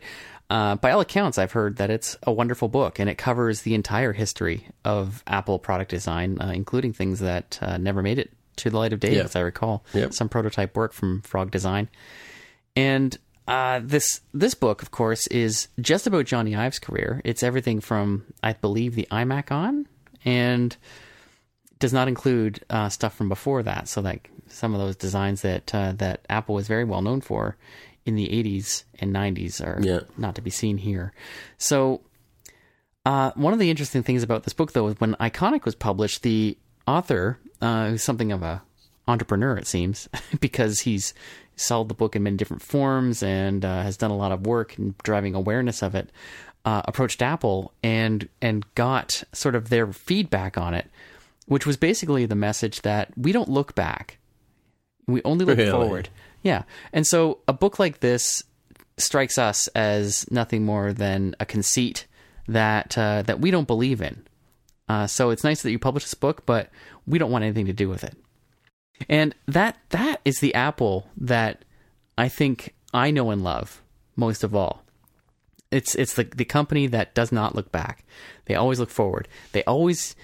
Uh, by all accounts, I've heard that it's a wonderful book, and it covers the entire history of Apple product design, uh, including things that uh, never made it to the light of day, yep. as I recall. Yep. Some prototype work from Frog Design. And uh, this this book, of course, is just about Johnny Ive's career. It's everything from, I believe, the iMac on, and... does not include uh, stuff from before that. So like some of those designs that uh, that Apple was very well known for in the eighties and nineties are yeah. not to be seen here. So uh, one of the interesting things about this book, though, is when Iconic was published, the author, uh, who's something of a entrepreneur, it seems, because he's sold the book in many different forms and uh, has done a lot of work in driving awareness of it, uh, approached Apple and and got sort of their feedback on it, which was basically the message that we don't look back. We only look really? forward. Yeah. And so a book like this strikes us as nothing more than a conceit that uh, that we don't believe in. Uh, so it's nice that you publish this book, but we don't want anything to do with it. And that that is the Apple that I think I know and love most of all. It's, it's the, the company that does not look back. They always look forward. They always...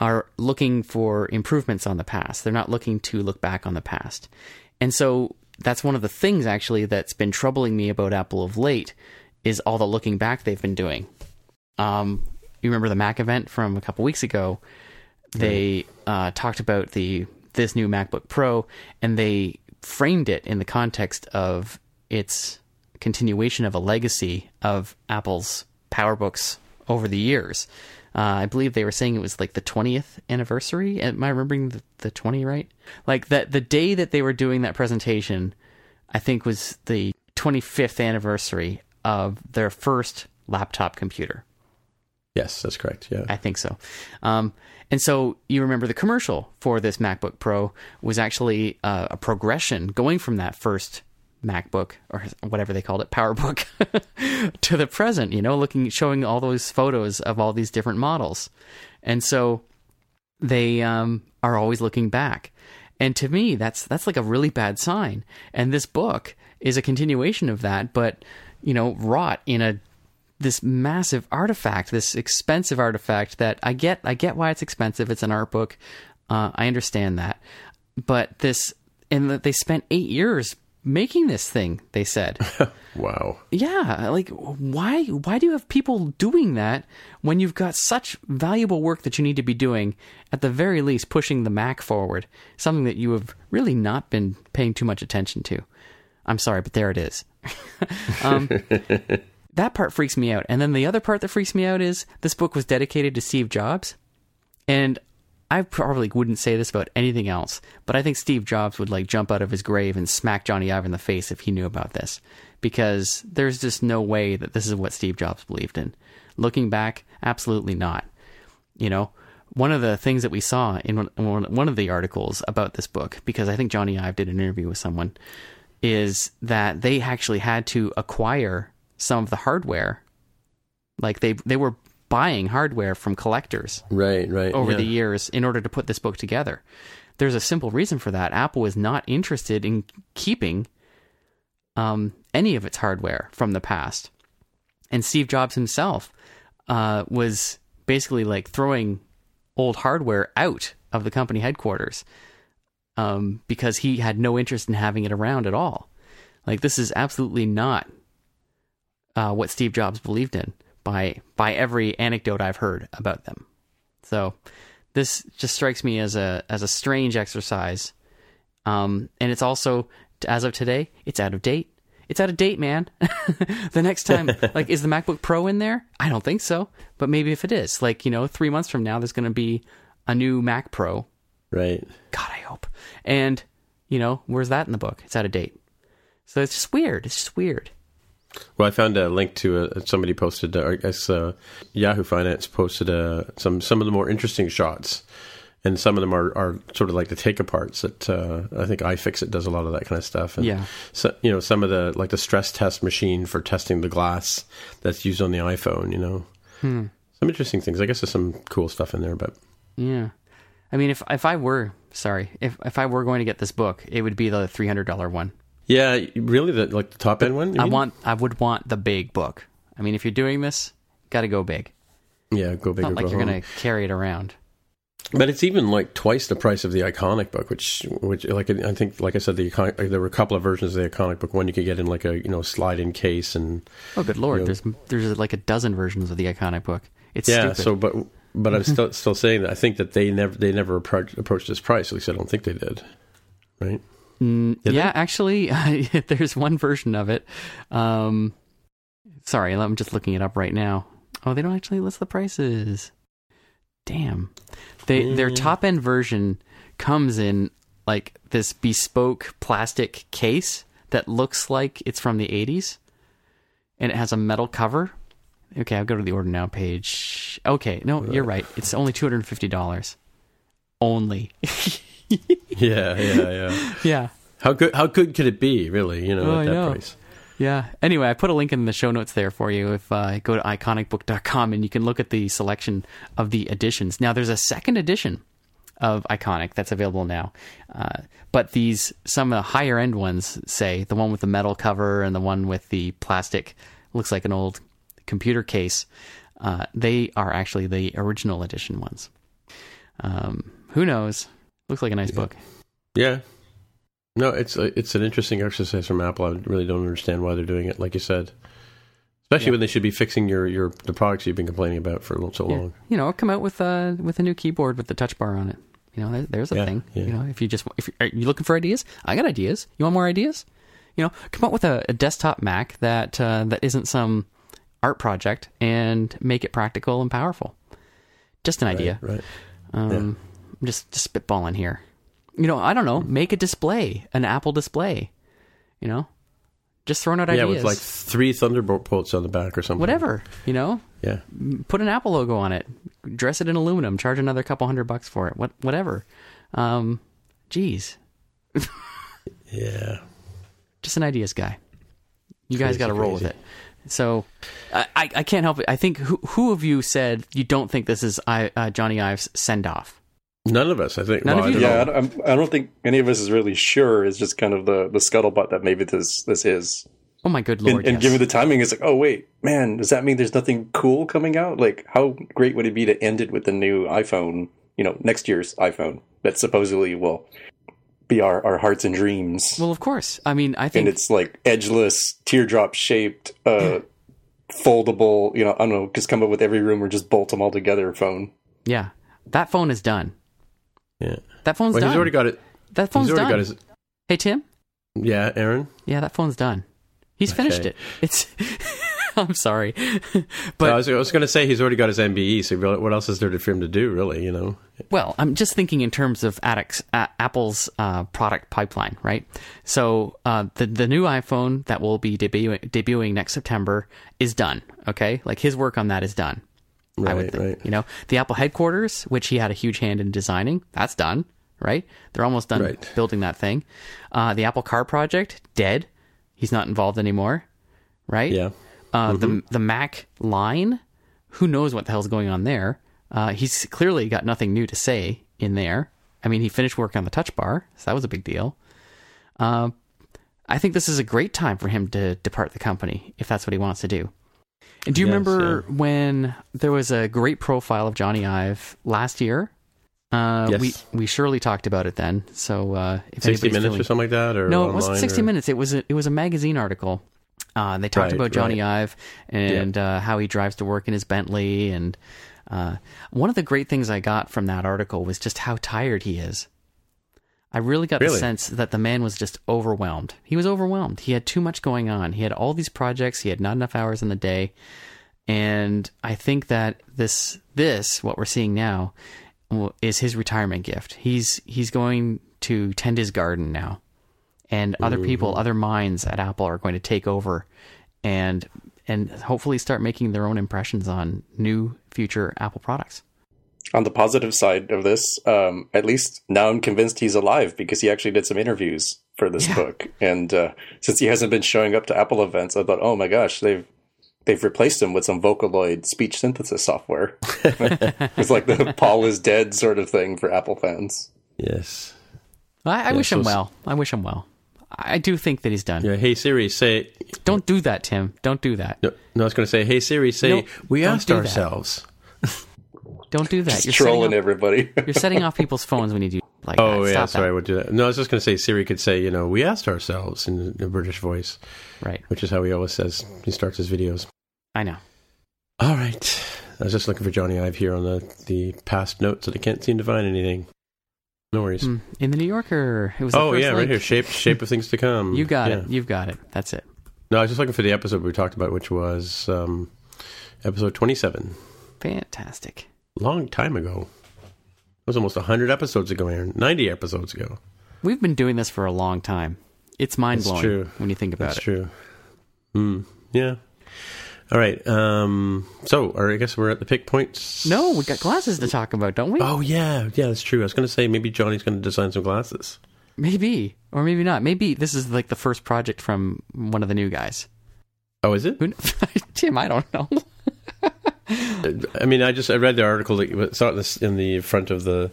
are looking for improvements on the past. They're not looking to look back on the past. And so that's one of the things actually that's been troubling me about Apple of late is all the looking back they've been doing. Um, you remember the Mac event from a couple weeks ago? They uh, talked about the this new MacBook Pro, and they framed it in the context of its continuation of a legacy of Apple's PowerBooks over the years. Uh, I believe they were saying it was like the twentieth anniversary. Am I remembering the, the twenty right? Like that the day that they were doing that presentation, I think was the twenty-fifth anniversary of their first laptop computer. Yes, that's correct. Yeah, I think so. Um, and so you remember the commercial for this MacBook Pro was actually uh, a progression going from that first MacBook or whatever they called it, PowerBook, to the present, you know, looking, showing all those photos of all these different models. And so they um, are always looking back. And to me, that's, that's like a really bad sign. And this book is a continuation of that, but, you know, wrought in a, this massive artifact, this expensive artifact that I get, I get why it's expensive. It's an art book. Uh, I understand that, but this, and they spent eight years making this thing, they said. Wow. Yeah, like why why do you have people doing that when you've got such valuable work that you need to be doing, at the very least pushing the Mac forward, something that you have really not been paying too much attention to. I'm sorry, but there it is. um that part freaks me out. And then the other part that freaks me out is this book was dedicated to Steve Jobs, and I probably wouldn't say this about anything else, but I think Steve Jobs would like jump out of his grave and smack Johnny Ive in the face if he knew about this, because there's just no way that this is what Steve Jobs believed in. Looking back, absolutely not. You know, one of the things that we saw in one of the articles about this book, because I think Johnny Ive did an interview with someone, is that they actually had to acquire some of the hardware. Like they they were buying hardware from collectors right, right, over yeah. the years in order to put this book together. There's a simple reason for that. Apple is not interested in keeping um, any of its hardware from the past. And Steve Jobs himself uh, was basically like throwing old hardware out of the company headquarters um, because he had no interest in having it around at all. Like this is absolutely not uh, what Steve Jobs believed in by by every anecdote I've heard about them. So this just strikes me as a as a strange exercise. Um, and it's also, as of today, it's out of date. It's out of date, man. The next time, like, is the MacBook Pro in there? I don't think so. But maybe if it is, like, you know, three months from now, there's going to be a new Mac Pro. Right. God, I hope. And, you know, where's that in the book? It's out of date. So it's just weird. It's just weird. Well, I found a link to a, somebody posted, I guess uh, Yahoo Finance posted uh, some, some of the more interesting shots. And some of them are, are sort of like the take-aparts that uh, I think iFixit does a lot of that kind of stuff. And yeah. So, you know, some of the, like the stress test machine for testing the glass that's used on the iPhone, you know. Hmm. Some interesting things. I guess there's some cool stuff in there, but. Yeah. I mean, if if I were, sorry, if if I were going to get this book, it would be the three hundred dollars one. Yeah, really? The, like the top-end one? I mean? want. I would want the big book. I mean, if you're doing this, got to go big. Yeah, go big. It's not like you're going to carry it around. But it's even like twice the price of the Iconic book, which, which like I think, like I said, the iconic, there were a couple of versions of the Iconic book. One you could get in like a you know slide-in case, and oh, good lord, you know, there's there's like a dozen versions of the Iconic book. It's yeah. Stupid. So, but but I'm still still saying that I think that they never they never approached, approached this price. At least I don't think they did, right? Mm, did yeah, they? Actually, there's one version of it. Um, sorry, I'm just looking it up right now. Oh, they don't actually list the prices. Damn. They, mm. Their top-end version comes in, like, this bespoke plastic case that looks like it's from the eighties, and it has a metal cover. Okay, I'll go to the Order Now page. Okay, no, you're right. It's only two hundred fifty dollars. Only. yeah, yeah, yeah. Yeah. How good How good could it be, really, you know, oh, at that know. price? Yeah. Anyway, I put a link in the show notes there for you. If uh, go to iconic book dot com and you can look at the selection of the editions. Now, there's a second edition of Iconic that's available now. Uh, but these some of the higher end ones, say the one with the metal cover and the one with the plastic, looks like an old computer case. Uh, they are actually the original edition ones. Um, who knows? Looks like a nice yeah. book. Yeah. No, it's a, it's an interesting exercise from Apple. I really don't understand why they're doing it, like you said. Especially yeah. when they should be fixing your, your the products you've been complaining about for so long. Yeah. You know, come out with a with a new keyboard with the touch bar on it. You know, there, there's a yeah, thing. Yeah. You know, if you just if you're, are you looking for ideas, I got ideas. You want more ideas? You know, come out with a, a desktop Mac that uh, that isn't some art project and make it practical and powerful. Just an right, idea. Right. Um, yeah. I'm just just spitballing here. You know, I don't know, make a display, an Apple display, you know, just throwing out yeah, ideas. Yeah, with like three Thunderbolts on the back or something. Whatever, you know. Yeah. Put an Apple logo on it, dress it in aluminum, charge another couple hundred bucks for it, what, whatever. Um, geez. yeah. Just an ideas guy. You guys got to roll with it. So I, I can't help it. I think who, who of you said you don't think this is I, uh, Johnny Ive's send-off? None of us, I think. None well, of you. Yeah, I don't, I don't think any of us is really sure. It's just kind of the, the scuttlebutt that maybe this this is. Oh my good lord! And, yes. and given the timing, it's like, oh wait, man, does that mean there's nothing cool coming out? Like, how great would it be to end it with the new iPhone? You know, next year's iPhone that supposedly will be our, our hearts and dreams. Well, of course. I mean, I think, and it's like edgeless, teardrop shaped, uh, foldable. You know, I don't know, just come up with every room or just bolt them all together. Phone. Yeah, that phone is done. Yeah. That phone's well, done. He's already got it. That phone's done. Got his... Hey, Tim? Yeah, Aaron? Yeah, that phone's done. He's okay. finished it. It's. I'm sorry. but no, I was, was going to say he's already got his M B E, so what else is there for him to do, really, you know? Well, I'm just thinking in terms of Attic's, uh, Apple's uh, product pipeline, right? So uh, the, the new iPhone that will be debu- debuting next September is done, okay? Like, his work on that is done. right, I would think. Right. You know, the Apple headquarters, which he had a huge hand in designing, that's done, right? They're almost done right. building that thing. Uh, the Apple Car project, dead. He's not involved anymore, right? Yeah. Uh, mm-hmm. The the Mac line, who knows what the hell's going on there? Uh, he's clearly got nothing new to say in there. I mean, he finished work on the Touch Bar, so that was a big deal. Uh, I think this is a great time for him to depart the company, if that's what he wants to do. And do you yes, remember yeah. when there was a great profile of Johnny Ive last year? Uh, yes. We, we surely talked about it then. So uh, if sixty minutes feeling... or something like that? Or no, it wasn't sixty or... minutes. It was a, it was a magazine article. Uh, and they talked right, about Johnny right. Ive and yeah. uh, how he drives to work in his Bentley. And uh, one of the great things I got from that article was just how tired he is. I really got really? the sense that the man was just overwhelmed. He was overwhelmed. He had too much going on. He had all these projects. He had not enough hours in the day. And I think that this, this what we're seeing now, is his retirement gift. He's he's going to tend his garden now. And other mm-hmm. people, other minds at Apple are going to take over and and hopefully start making their own impressions on new future Apple products. On the positive side of this, um, at least now I'm convinced he's alive because he actually did some interviews for this yeah. book. And uh, since he hasn't been showing up to Apple events, I thought, oh my gosh, they've they've replaced him with some Vocaloid speech synthesis software. It's like the Paul is dead sort of thing for Apple fans. Yes. Well, I, I yeah, wish so him well. I wish him well. I do think that he's done. Yeah. Hey Siri, say. Don't do that, Tim. Don't do that. No, no I was going to say, hey Siri, say. Nope, we asked ourselves. Don't do that. Just you're trolling up, everybody. You're setting off people's phones when you do like oh, that. Oh yeah, Stop sorry, that. I would do that. No, I was just going to say Siri could say, you know, we asked ourselves in the British voice, right? Which is how he always says he starts his videos. I know. All right, I was just looking for Johnny Ive here on the the past notes, but I can't seem to find anything. No worries. Mm, in the New Yorker, it was. Oh the first yeah, link. Right here, shape shape of things to come. You got yeah. it. You've got it. That's it. No, I was just looking for the episode we talked about, which was um, episode twenty-seven. Fantastic. Long time ago. It was almost one hundred episodes ago, Aaron. ninety episodes ago. We've been doing this for a long time. It's mind-blowing when you think about That's it. That's true. Mm, yeah. All right. Um, so, or I guess we're at the pick points. No, we got glasses to talk about, don't we? Oh, yeah. Yeah, that's true. I was going to say maybe Johnny's going to design some glasses. Maybe. Or maybe not. Maybe this is like the first project from one of the new guys. Oh, is it? Who, Tim, I don't know. I mean, I just I read the article that saw this in the front of the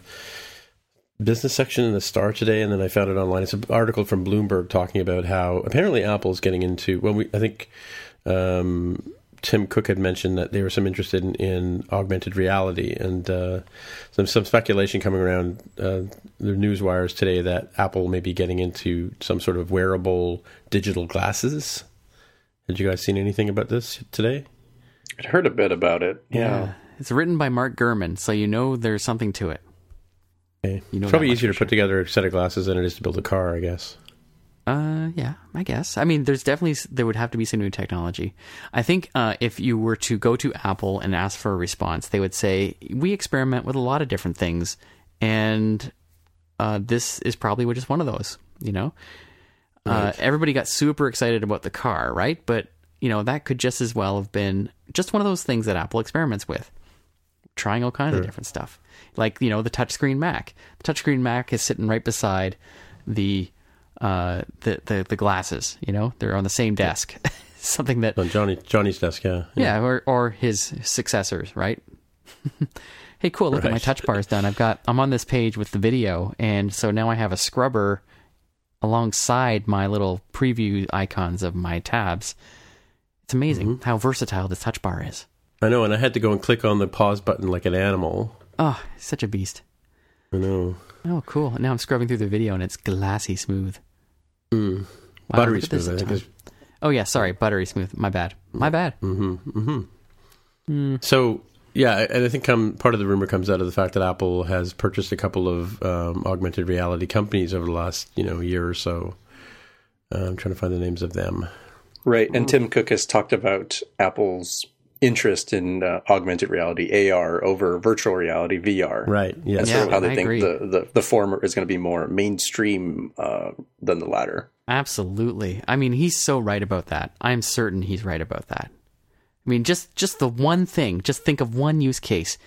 business section in the Star today, and then I found it online. It's an article from Bloomberg talking about how apparently Apple's getting into. Well, we, I think um, Tim Cook had mentioned that they were some interested in, in augmented reality, and uh, some some speculation coming around uh, the news wires today that Apple may be getting into some sort of wearable digital glasses. Had you guys seen anything about this today? I'd heard a bit about it. Yeah. yeah. It's written by Mark Gurman, so you know there's something to it. Okay. You know it's probably easier to sure. put together a set of glasses than it is to build a car, I guess. Uh, yeah, I guess. I mean, there's definitely, there would have to be some new technology. I think uh, if you were to go to Apple and ask for a response, they would say, we experiment with a lot of different things, and uh, this is probably just one of those, you know? Right. Uh, everybody got super excited about the car, right? But you know, that could just as well have been just one of those things that Apple experiments with, trying all kinds sure. of different stuff. Like, you know, the touchscreen Mac. The touchscreen Mac is sitting right beside the uh, the, the the glasses, you know? They're on the same desk. Something that... On Johnny, Johnny's desk, yeah. Yeah, yeah or, or his successors, right? Hey, cool, look right. at my touch bar's done. I've got... I'm on this page with the video, and so now I have a scrubber alongside my little preview icons of my tabs. It's amazing mm-hmm. how versatile this touch bar is. I know, and I had to go and click on the pause button like an animal. Oh, such a beast. I know. Oh, cool. Now I'm scrubbing through the video, and it's glassy smooth. Mm. Wow, buttery smooth, I think. It's... Oh, yeah, sorry, buttery smooth. My bad. My bad. Mm-hmm, mm-hmm. Mm. So, yeah, and I think um, part of the rumor comes out of the fact that Apple has purchased a couple of um, augmented reality companies over the last, you know, year or so. Uh, I'm trying to find the names of them. Right, and Tim Cook has talked about Apple's interest in uh, augmented reality, A R, over virtual reality, V R. Right, yes. That's yeah, sort of how they I think the, the, the former is going to be more mainstream uh, than the latter. Absolutely. I mean, he's so right about that. I'm certain he's right about that. I I mean, just, just the one thing, just think of one use case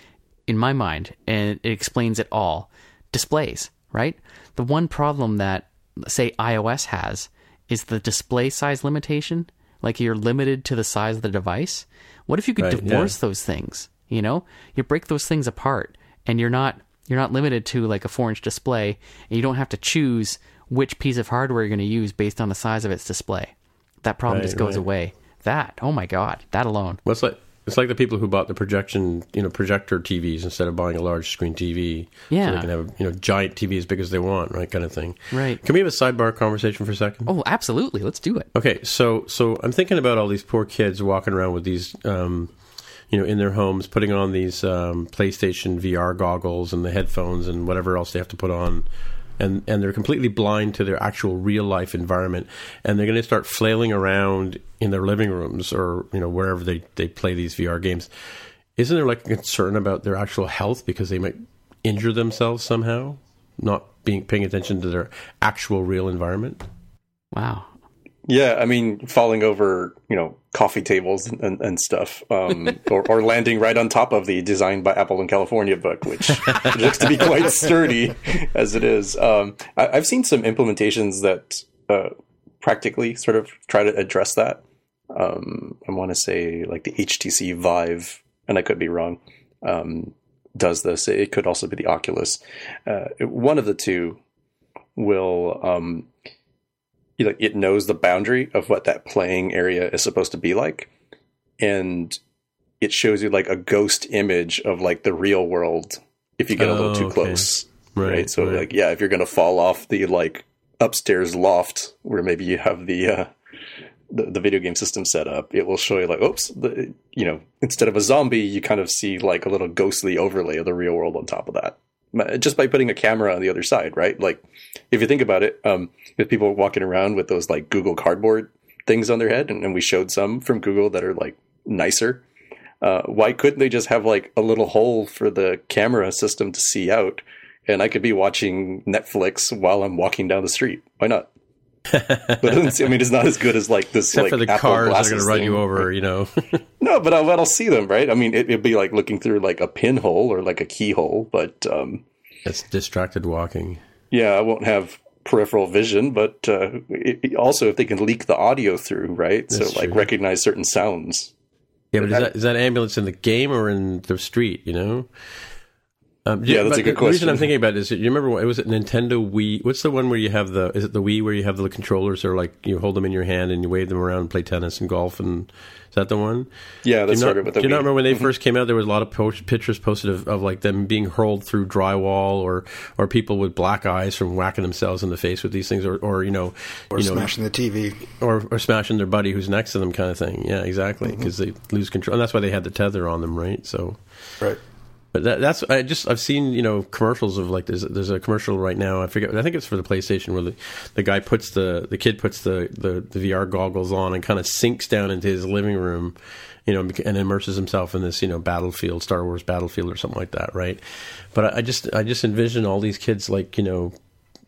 in my mind, and it explains it all. Displays, right? The one problem that, say, iOS has is the display size limitation. Like, you're limited to the size of the device. What if you could right, divorce yeah. those things? You know, you break those things apart, and you're not you're not limited to like a four-inch display, and you don't have to choose which piece of hardware you're going to use based on the size of its display. That problem right, just goes right. away. That, oh my God, that alone. Well, it's like it's like the people who bought the projection, you know, projector T Vs instead of buying a large screen T V. Yeah, so they can have a, you know, giant T V as big as they want, right, kind of thing. Right. Can we have a sidebar conversation for a second? Oh, absolutely. Let's do it. Okay, so so I'm thinking about all these poor kids walking around with these, um, you know, in their homes, putting on these um, PlayStation V R goggles and the headphones and whatever else they have to put on. And and they're completely blind to their actual real life environment, and they're going to start flailing around in their living rooms or, you know, wherever they, they play these V R games. Isn't there like a concern about their actual health because they might injure themselves somehow, not being paying attention to their actual real environment? Wow. Yeah, I mean, falling over, you know, coffee tables and, and stuff, um, or, or landing right on top of the Designed by Apple in California book, which looks to be quite sturdy as it is. Um, I, I've seen some implementations that uh, practically sort of try to address that. Um, I want to say like the H T C Vive, and I could be wrong, um, does this. It could also be the Oculus. Uh, one of the two will... Um, it knows the boundary of what that playing area is supposed to be like, and it shows you like a ghost image of like the real world if you get oh, a little too okay. close, right? right? So right. like, yeah, if you're going to fall off the like upstairs loft where maybe you have the, uh, the the video game system set up, it will show you like, oops, the, you know, instead of a zombie, you kind of see like a little ghostly overlay of the real world on top of that. Just by putting a camera on the other side, right? Like, if you think about it, um, if people are walking around with those like Google Cardboard things on their head, and, and we showed some from Google that are like nicer, uh, why couldn't they just have like a little hole for the camera system to see out? And I could be watching Netflix while I'm walking down the street. Why not? But I, see, I mean, it's not as good as like this. Except like, for the Apple cars that are going to run you over, you know. No, but I'll, I'll see them, right? I mean, it, it'd be like looking through like a pinhole or like a keyhole, but um, that's distracted walking. Yeah, I won't have peripheral vision, but uh, it, also if they can leak the audio through, right? That's so like true. Recognize certain sounds. Yeah, but is that, is that ambulance in the game or in the street? You know. Um, yeah, you, that's a good the question. The reason I'm thinking about it is, you remember, what, it was at Nintendo Wii. What's the one where you have the, is it the Wii where you have the controllers or like you hold them in your hand and you wave them around and play tennis and golf? And is that the one? Yeah, that's started with the Wii. Do you not remember when they first came out, there was a lot of po- pictures posted of, of like them being hurled through drywall or, or people with black eyes from whacking themselves in the face with these things or, or you know. Or you smashing know, the T V. Or, or smashing their buddy who's next to them kind of thing. Yeah, exactly. Because mm-hmm. they lose control. And that's why they had the tether on them, right? So. Right. But that, that's I just I've seen you know commercials of like there's there's a commercial right now I forget I think it's for the PlayStation where the, the guy puts the the kid puts the, the, the V R goggles on and kind of sinks down into his living room, you know, and immerses himself in this you know battlefield Star Wars battlefield or something like that, right? But I, I just I just envision all these kids like you know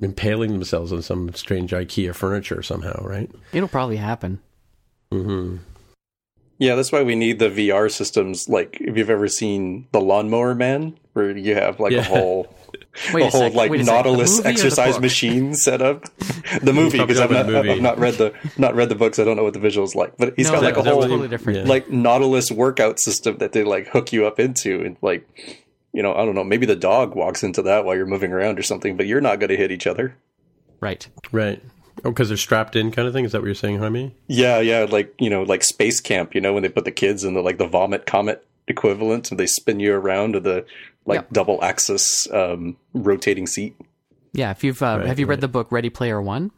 impaling themselves on some strange IKEA furniture somehow, right? It'll probably happen. Mm-hmm. Yeah, that's why we need the V R systems. Like, if you've ever seen The Lawnmower Man, where you have like yeah. a whole, a, a whole like Nautilus exercise machine set up. The movie, because I've not, I've not read the not read the books. I don't know what the visual's like, but he's no, got like that, a whole totally different. Yeah. like Nautilus workout system that they like hook you up into, and like, you know, I don't know, maybe the dog walks into that while you're moving around or something, but you're not going to hit each other. Right. Right. Oh, because they're strapped in kind of thing? Is that what you're saying, Jaime? Yeah, yeah. Like, you know, like space camp, you know, when they put the kids in the, like, the vomit comet equivalent and they spin you around to the, like, yep. double axis um, rotating seat. Yeah. If you've, uh, right, have you right. read the book Ready Player One?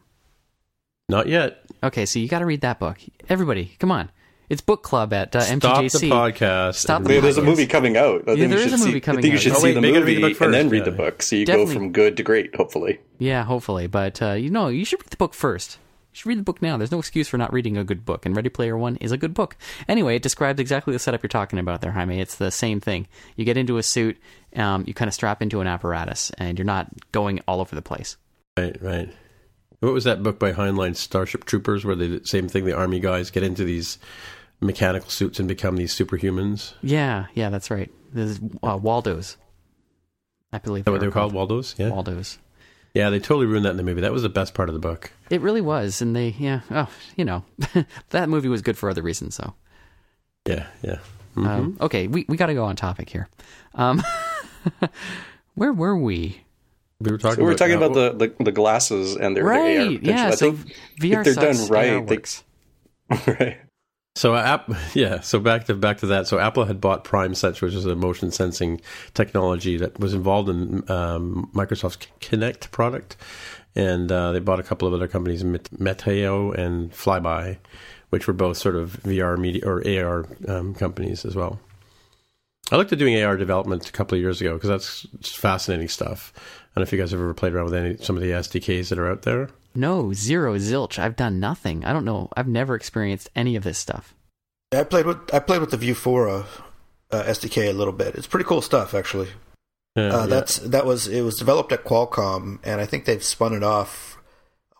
Not yet. Okay. So you got to read that book. Everybody, come on. It's book club at uh, Stop M T J C. Stop the podcast. Stop the yeah, podcast. There's a movie coming out. I yeah, think there is a movie see, coming out. I think you should out. see oh, wait, the movie the and then read yeah. the book. So you Definitely. go from good to great, hopefully. Yeah, hopefully. But, uh, you know, you should read the book first. You should read the book now. There's no excuse for not reading a good book. And Ready Player One is a good book. Anyway, it describes exactly the setup you're talking about there, Jaime. It's the same thing. You get into a suit, um, you kind of strap into an apparatus, and you're not going all over the place. Right, right. What was that book by Heinlein, Starship Troopers, where the same thing, the army guys get into these... mechanical suits and become these superhumans. Yeah, yeah, that's right. There's uh, Waldos, I believe. Is that what they were called? Waldos? Yeah. Waldos. Yeah, they totally ruined that in the movie. That was the best part of the book. It really was. And they, yeah, oh, you know, that movie was good for other reasons, though. Yeah, yeah. Mm-hmm. Um, okay, we, we got to go on topic here. Um, where were we? We were talking so we were about, talking about uh, the, the the glasses and their, right, their A R potential. Yeah, I so think V R if they're done right, they, right. So app, yeah. So back to back to that. So Apple had bought PrimeSense, which is a motion sensing technology that was involved in um, Microsoft's Kinect product, and uh, they bought a couple of other companies, Meteo and Flyby, which were both sort of V R media or A R um, companies as well. I looked at doing A R development a couple of years ago because that's fascinating stuff. I don't know if you guys have ever played around with any some of the S D Ks that are out there. No, zero, zilch. I've done nothing. I don't know. I've never experienced any of this stuff. I played with I played with the Viewfora uh, S D K a little bit. It's pretty cool stuff, actually. Uh, uh, yeah. That's that was it was developed at Qualcomm, and I think they've spun it off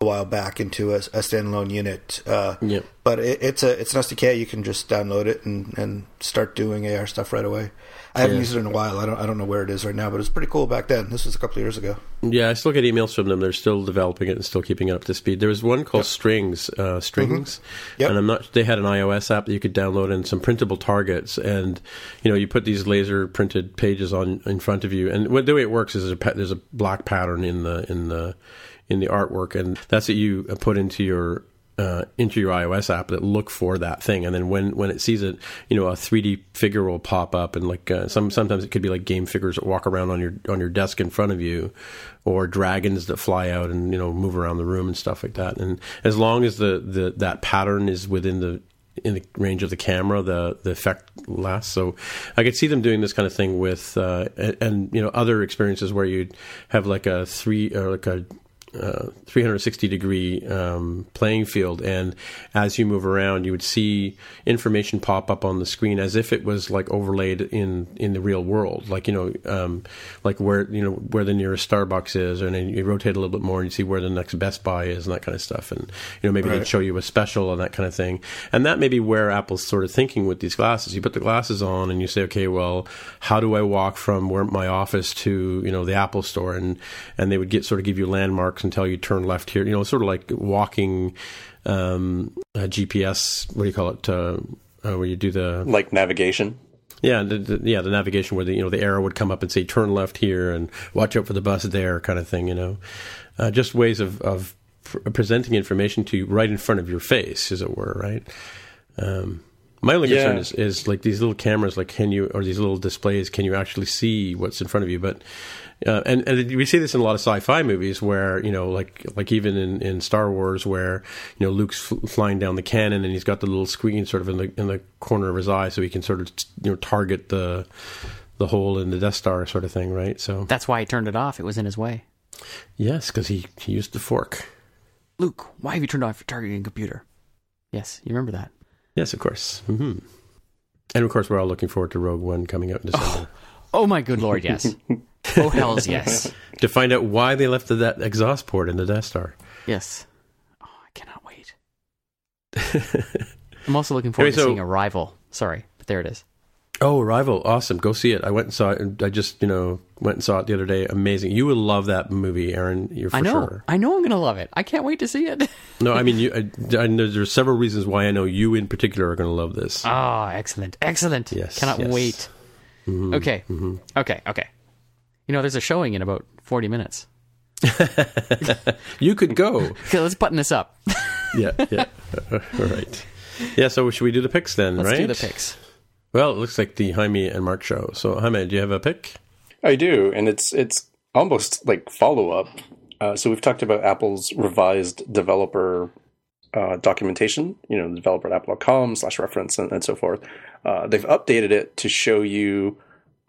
a while back into a, a standalone unit. Uh, yep. But it, it's a it's an S D K. You can just download it and, and start doing A R stuff right away. I haven't yeah. used it in a while. I don't I don't know where it is right now, but it was pretty cool back then. This was a couple of years ago. Yeah, I still get emails from them. They're still developing it and still keeping it up to speed. There was one called yep. Strings, uh, Strings, mm-hmm. yep. and I'm not. They had an iOS app that you could download and some printable targets, and you know you put these laser printed pages on in front of you, and what, the way it works is there's a, there's a black pattern in the in the in the artwork, and that's what you put into your. Uh, into your iOS app that look for that thing, and then when, when it sees it, you know, a three D figure will pop up, and like uh, some sometimes it could be like game figures that walk around on your on your desk in front of you, or dragons that fly out and you know move around the room and stuff like that. And as long as the, the that pattern is within the in the range of the camera, the the effect lasts. So I could see them doing this kind of thing with uh, and, and you know other experiences where you have like a three or like a Uh, three hundred sixty degree um, playing field, and as you move around you would see information pop up on the screen as if it was like overlaid in, in the real world, like you know um, like where you know where the nearest Starbucks is, and then you rotate a little bit more and you see where the next Best Buy is and that kind of stuff, and you know maybe right. they'd show you a special and that kind of thing. And that may be where Apple's sort of thinking with these glasses. You put the glasses on and you say, okay, well, how do I walk from where my office to you know the Apple Store, and and they would get sort of give you landmarks until you turn left here, you know, sort of like walking um, a G P S. What do you call it? Uh, uh, where you do the like navigation. Yeah, the, the, yeah, the navigation where the you know the arrow would come up and say turn left here and watch out for the bus there, kind of thing. You know, uh, just ways of of pr- presenting information to you right in front of your face, as it were. Right. Um, my only concern yeah. is, is like these little cameras, like can you or these little displays, can you actually see what's in front of you? But Uh, and, and we see this in a lot of sci-fi movies where, you know, like like even in, in Star Wars where, you know, Luke's fl- flying down the cannon and he's got the little screen sort of in the in the corner of his eye so he can sort of, you know, target the the hole in the Death Star sort of thing, right? So that's why he turned it off. It was in his way. Yes, because he, he used the fork. Luke, why have you turned off your targeting computer? Yes, you remember that. Yes, of course. Mm-hmm. And, of course, we're all looking forward to Rogue One coming out in December. Oh, oh my good Lord, yes. Oh, hells yes. To find out why they left that exhaust port in the Death Star. Yes. Oh, I cannot wait. I'm also looking forward anyway, to so, seeing Arrival. Sorry, but there it is. Oh, Arrival. Awesome. Go see it. I went and saw it. I just, you know, went and saw it the other day. Amazing. You will love that movie, Aaron. You're for I know. Sure. I know I'm going to love it. I can't wait to see it. No, I mean, you, I, I know there's several reasons why I know you in particular are going to love this. Ah, oh, excellent. Excellent. Yes. Cannot yes. wait. Mm-hmm. Okay. Mm-hmm. Okay. Okay. You know, there's a showing in about forty minutes. You could go. Okay, let's button this up. yeah, yeah. All right. Yeah, so should we do the picks then, let's right? Let's do the picks. Well, it looks like the Jaime and Mark show. So, Jaime, do you have a pick? I do, and it's it's almost like follow-up. Uh, so we've talked about Apple's revised developer uh, documentation, you know, developer at apple dot com slash reference and, and so forth. Uh, they've updated it to show you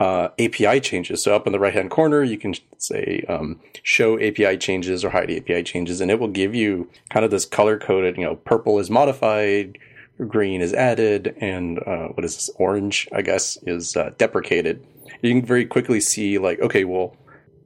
Uh, A P I changes. So up in the right-hand corner, you can say um, show A P I changes or hide A P I changes, and it will give you kind of this color-coded, you know, purple is modified, green is added, and uh, what is this, orange, I guess, is uh, deprecated. You can very quickly see, like, okay, well,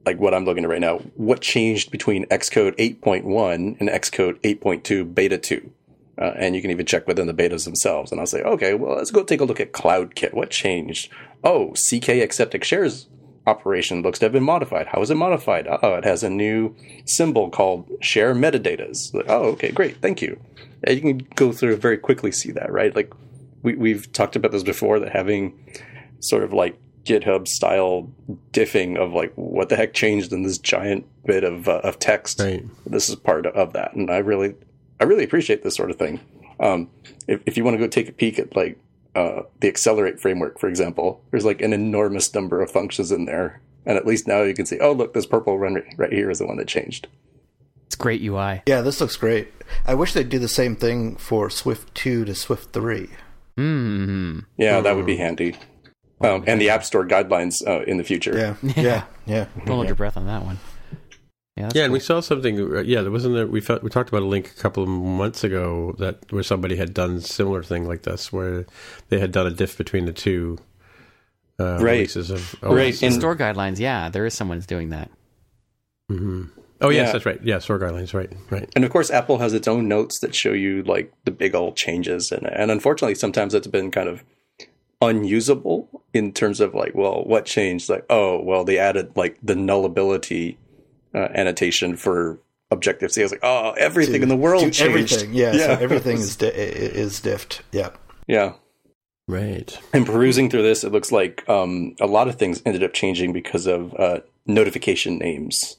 like what I'm looking at right now, what changed between Xcode eight point one and Xcode eight point two beta two? Uh, and you can even check within the betas themselves. And I'll say, okay, well, let's go take a look at CloudKit. What changed? Oh, C K accepting shares operation looks to have been modified. How is it modified? Oh, it has a new symbol called share metadatas. Oh, okay, great. Thank you. And you can go through very quickly, see that, right? Like we, we've talked about this before, that having sort of like GitHub style diffing of like what the heck changed in this giant bit of uh, of text. Right. This is part of that. And I really, I really appreciate this sort of thing. Um, if, if you want to go take a peek at like, Uh, the Accelerate framework, for example, there's like an enormous number of functions in there. And at least now you can see, oh, look, this purple one right here is the one that changed. It's great U I. Yeah, this looks great. I wish they'd do the same thing for Swift two to Swift three. Mm-hmm. Yeah, mm. that would be handy. Um, and the App Store guidelines uh, in the future. Yeah, yeah, yeah. Don't hold yeah. your breath on that one. Yeah, yeah, and cool. we saw something. Yeah, there wasn't there. We felt, we talked about a link a couple of months ago that where somebody had done a similar thing like this, where they had done a diff between the two uh, right. releases of O S. Right. In store guidelines, yeah, there is someone who's doing that. Mm-hmm. Oh, yes, yeah. that's right. Yeah, store guidelines, right, right. And of course, Apple has its own notes that show you like the big old changes, and and unfortunately, sometimes it's been kind of unusable in terms of like, well, what changed? Like, oh, well, they added like the nullability. Uh, annotation for Objective-C. I was like, oh, everything to, in the world changed. Everything, yeah. yeah. So everything is di- is diffed. Yeah. Yeah. Right. And perusing through this, it looks like um, a lot of things ended up changing because of uh, notification names,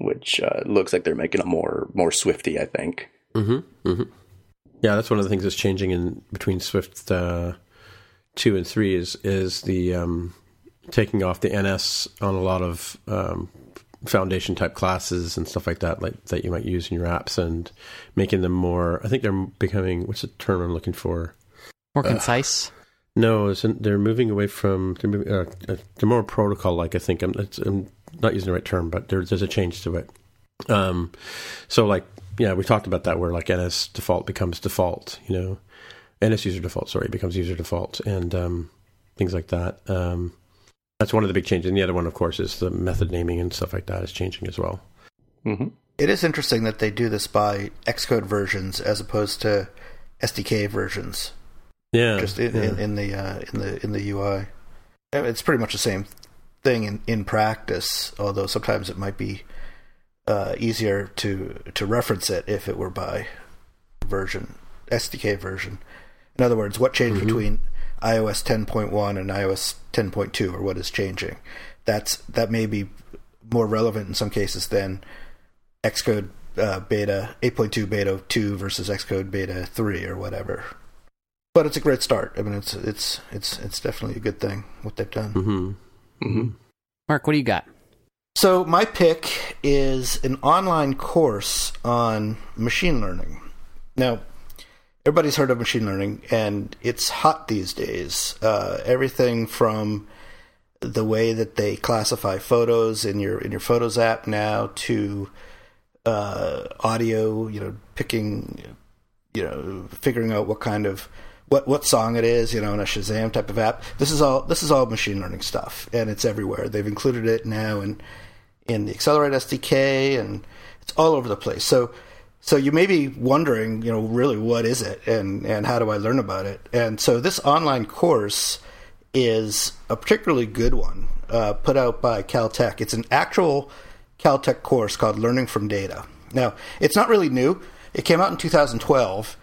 which uh, looks like they're making it more more Swifty, I think. Mm-hmm. Mm-hmm. Yeah, that's one of the things that's changing in between Swift uh, two and three is is the um, taking off the N S on a lot of. Um, foundation type classes and stuff like that, like that you might use in your apps, and making them more, I think they're becoming, what's the term I'm looking for? More concise? Uh, no, they're moving away from, they're, moving, uh, they're more protocol-like, I think. I'm, it's, I'm not using the right term, but there, there's a change to it. Um, so like, yeah, we talked about that where like N S default becomes default, you know, N S user default, sorry, becomes user default, and um, things like that. Um, That's one of the big changes. And the other one, of course, is the method naming and stuff like that is changing as well. Mm-hmm. It is interesting that they do this by Xcode versions as opposed to S D K versions. Yeah, just in, yeah. in, in the uh, in the in the U I, it's pretty much the same thing in, in practice. Although sometimes it might be uh, easier to to reference it if it were by version S D K version. In other words, what changed mm-hmm. between iOS ten point one and iOS ten point two, or what is changing? That's that may be more relevant in some cases than Xcode uh, beta eight point two beta two versus Xcode beta three or whatever. But it's a great start. I mean, it's it's it's it's definitely a good thing what they've done. Mm-hmm. Mm-hmm. Mark, what do you got? So my pick is an online course on machine learning. Now, everybody's heard of machine learning, and it's hot these days. Uh, everything from the way that they classify photos in your in your Photos app now to uh, audio, you know, picking, you know, figuring out what kind of what, what song it is, you know, in a Shazam type of app. This is all this is all machine learning stuff, and it's everywhere. They've included it now in in the Accelerate S D K, and it's all over the place. So. So you may be wondering, you know, really what is it, and, and how do I learn about it? And so this online course is a particularly good one uh, put out by Caltech. It's an actual Caltech course called Learning from Data. Now, it's not really new. It came out in two thousand twelve,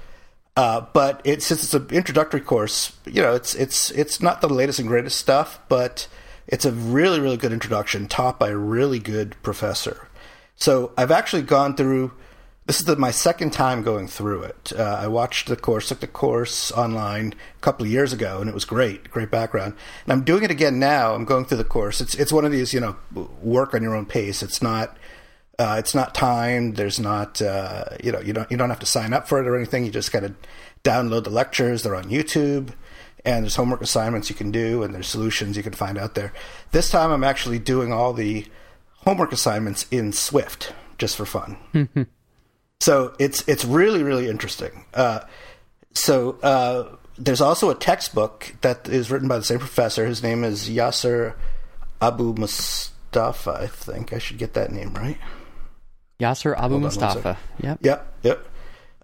uh, but it, since it's an introductory course, you know, it's it's it's not the latest and greatest stuff, but it's a really, really good introduction taught by a really good professor. So I've actually gone through... This is the, my second time going through it. Uh, I watched the course, took the course online a couple of years ago, and it was great, great background. And I'm doing it again now. I'm going through the course. It's it's one of these, you know, work on your own pace. It's not uh, it's not timed. There's not uh, you know you don't you don't have to sign up for it or anything. You just gotta download the lectures. They're on YouTube, and there's homework assignments you can do, and there's solutions you can find out there. This time I'm actually doing all the homework assignments in Swift just for fun. So it's it's really, really interesting. Uh, so uh, there's also a textbook that is written by the same professor. His name is Yasser Abu Mustafa, I think. I should get that name right. Yasser Abu Mustafa. Yep. Yep, yep.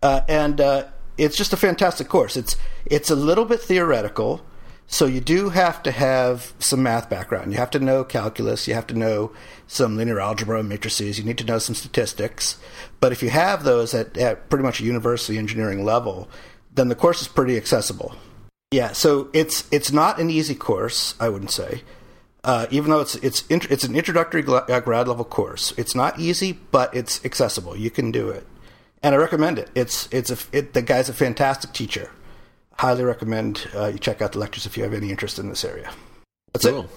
Uh, and uh, it's just a fantastic course. It's it's a little bit theoretical, so you do have to have some math background. You have to know calculus. You have to know some linear algebra and matrices. You need to know some statistics. But if you have those at, at pretty much a university engineering level, then the course is pretty accessible. Yeah, so it's it's not an easy course, I wouldn't say. Uh, even though it's it's int- it's an introductory grad level course, it's not easy, but it's accessible. You can do it, and I recommend it. It's it's a, it, the guy's a fantastic teacher. Highly recommend uh, you check out the lectures if you have any interest in this area. That's cool. it.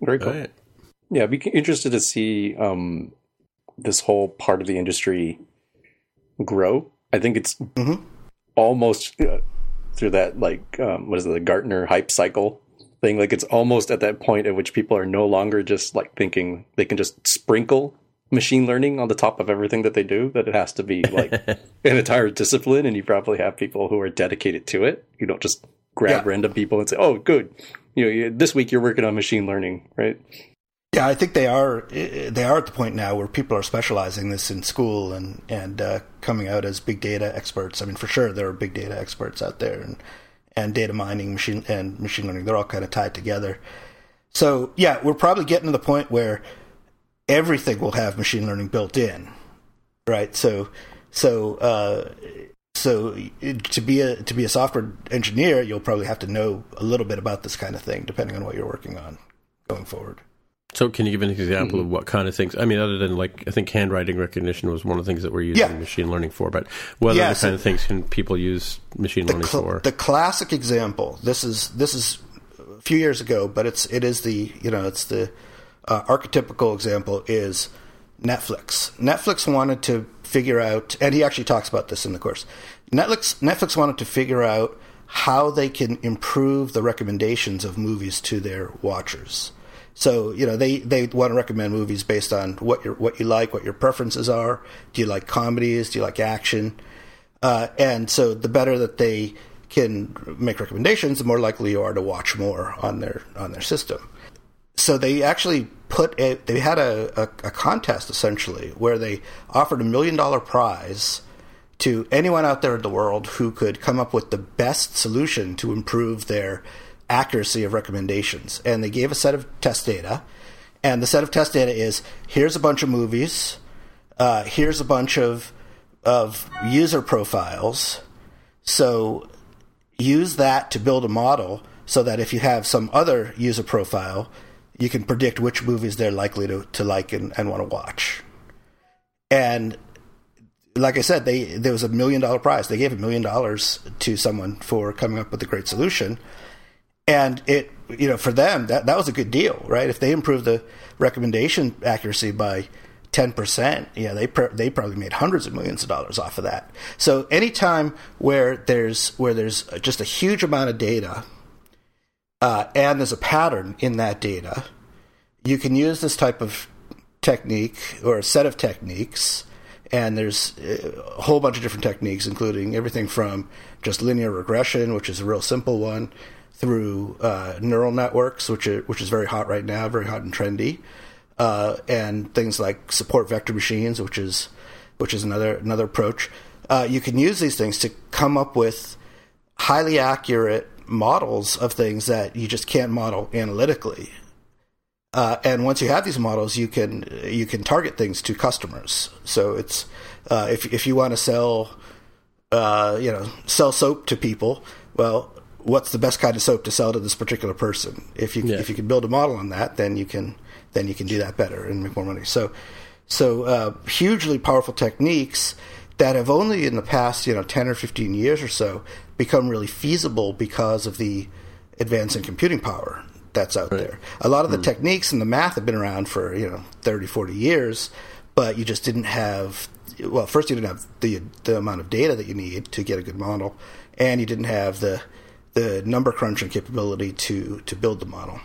Very cool. Right. Yeah, I'd be interested to see um, this whole part of the industry grow. I think it's mm-hmm. almost uh, through that like um, what is it, the Gartner hype cycle. Thing. Like it's almost at that point at which people are no longer just like thinking they can just sprinkle machine learning on the top of everything that they do, that it has to be like an entire discipline, and you probably have people who are dedicated to it. You don't just grab yeah. random people and say, oh, good. You know, you, this week you're working on machine learning, right? Yeah, I think they are. They are at the point now where people are specializing this in school and, and uh, coming out as big data experts. I mean, for sure, there are big data experts out there, and and data mining, machine and machine learning, they're all kind of tied together. So, yeah, we're probably getting to the point where everything will have machine learning built in, right? So, so, uh, so to be a to be a software engineer, you'll probably have to know a little bit about this kind of thing, depending on what you're working on going forward. So, can you give an example mm-hmm. of what kind of things? I mean, other than like, I think handwriting recognition was one of the things that we're using yeah. machine learning for. But what other yeah, so kind of things can people use machine learning cl- for? The classic example. This is this is a few years ago, but it's it is the you know it's the uh, archetypical example is Netflix. Netflix wanted to figure out, and he actually talks about this in the course. Netflix Netflix wanted to figure out how they can improve the recommendations of movies to their watchers. So, you know, they, they want to recommend movies based on what you what you like, what your preferences are. Do you like comedies? Do you like action? Uh, and so the better that they can make recommendations, the more likely you are to watch more on their on their system. So they actually put a, they had a, a, a contest essentially where they offered a million dollar prize to anyone out there in the world who could come up with the best solution to improve their accuracy of recommendations. And they gave a set of test data, and the set of test data is here's a bunch of movies, uh, here's a bunch of of user profiles. So use that to build a model so that if you have some other user profile, you can predict which movies they're likely to, to like and, and want to watch. And like I said, they there was a million dollar prize. They gave a million dollars to someone for coming up with a great solution. And it, you know, for them, that, that was a good deal, right? If they improved the recommendation accuracy by ten percent, yeah, they pr- they probably made hundreds of millions of dollars off of that. So anytime where there's where there's just a huge amount of data, uh, and there's a pattern in that data, you can use this type of technique or a set of techniques. And there's a whole bunch of different techniques, including everything from just linear regression, which is a real simple one, through uh, neural networks, which are, which is very hot right now, very hot and trendy, uh, and things like support vector machines, which is which is another another approach. Uh, you can use these things to come up with highly accurate models of things that you just can't model analytically. Uh, and once you have these models, you can you can target things to customers. So it's uh, if if you want to sell uh, you know sell soap to people, well, what's the best kind of soap to sell to this particular person? If you yeah. if you can build a model on that, then you can then you can do that better and make more money. So so uh, hugely powerful techniques that have only in the past you know ten or fifteen years or so become really feasible because of the advance in computing power that's out right. there. A lot of the mm. techniques and the math have been around for you know thirty, forty years, but you just didn't have well first you didn't have the the amount of data that you need to get a good model, and you didn't have the the number crunching capability to, to build the model.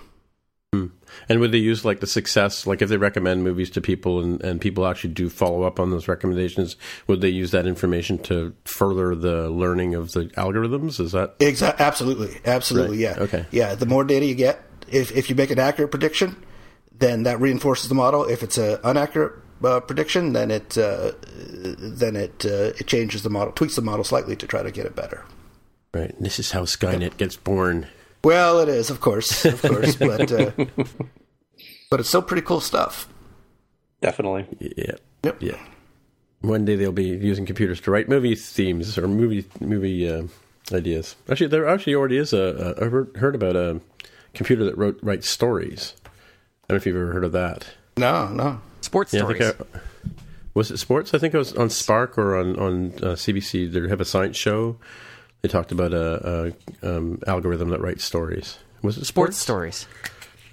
Hmm. And would they use like the success, like if they recommend movies to people and, and people actually do follow up on those recommendations, would they use that information to further the learning of the algorithms? Is that? Exactly. Absolutely. Absolutely. Right. Yeah. Okay. Yeah. The more data you get, if, if you make an accurate prediction, then that reinforces the model. If it's an inaccurate uh, prediction, then it uh, then it uh, it changes the model, tweaks the model slightly to try to get it better. Right. And this is how Skynet yep. gets born. Well, it is, of course, of course, but uh, but it's still pretty cool stuff. Definitely. Yeah. Yep. Yeah. One day they'll be using computers to write movie themes or movie movie uh, ideas. Actually, there actually already is a, a. I heard about a computer that wrote writes stories. I don't know if you've ever heard of that. No, no. Sports yeah, stories. I think I, was it sports? I think it was on Spark or on on uh, C B C. They have a science show. They talked about a, a um, algorithm that writes stories. Was it sports, sports stories?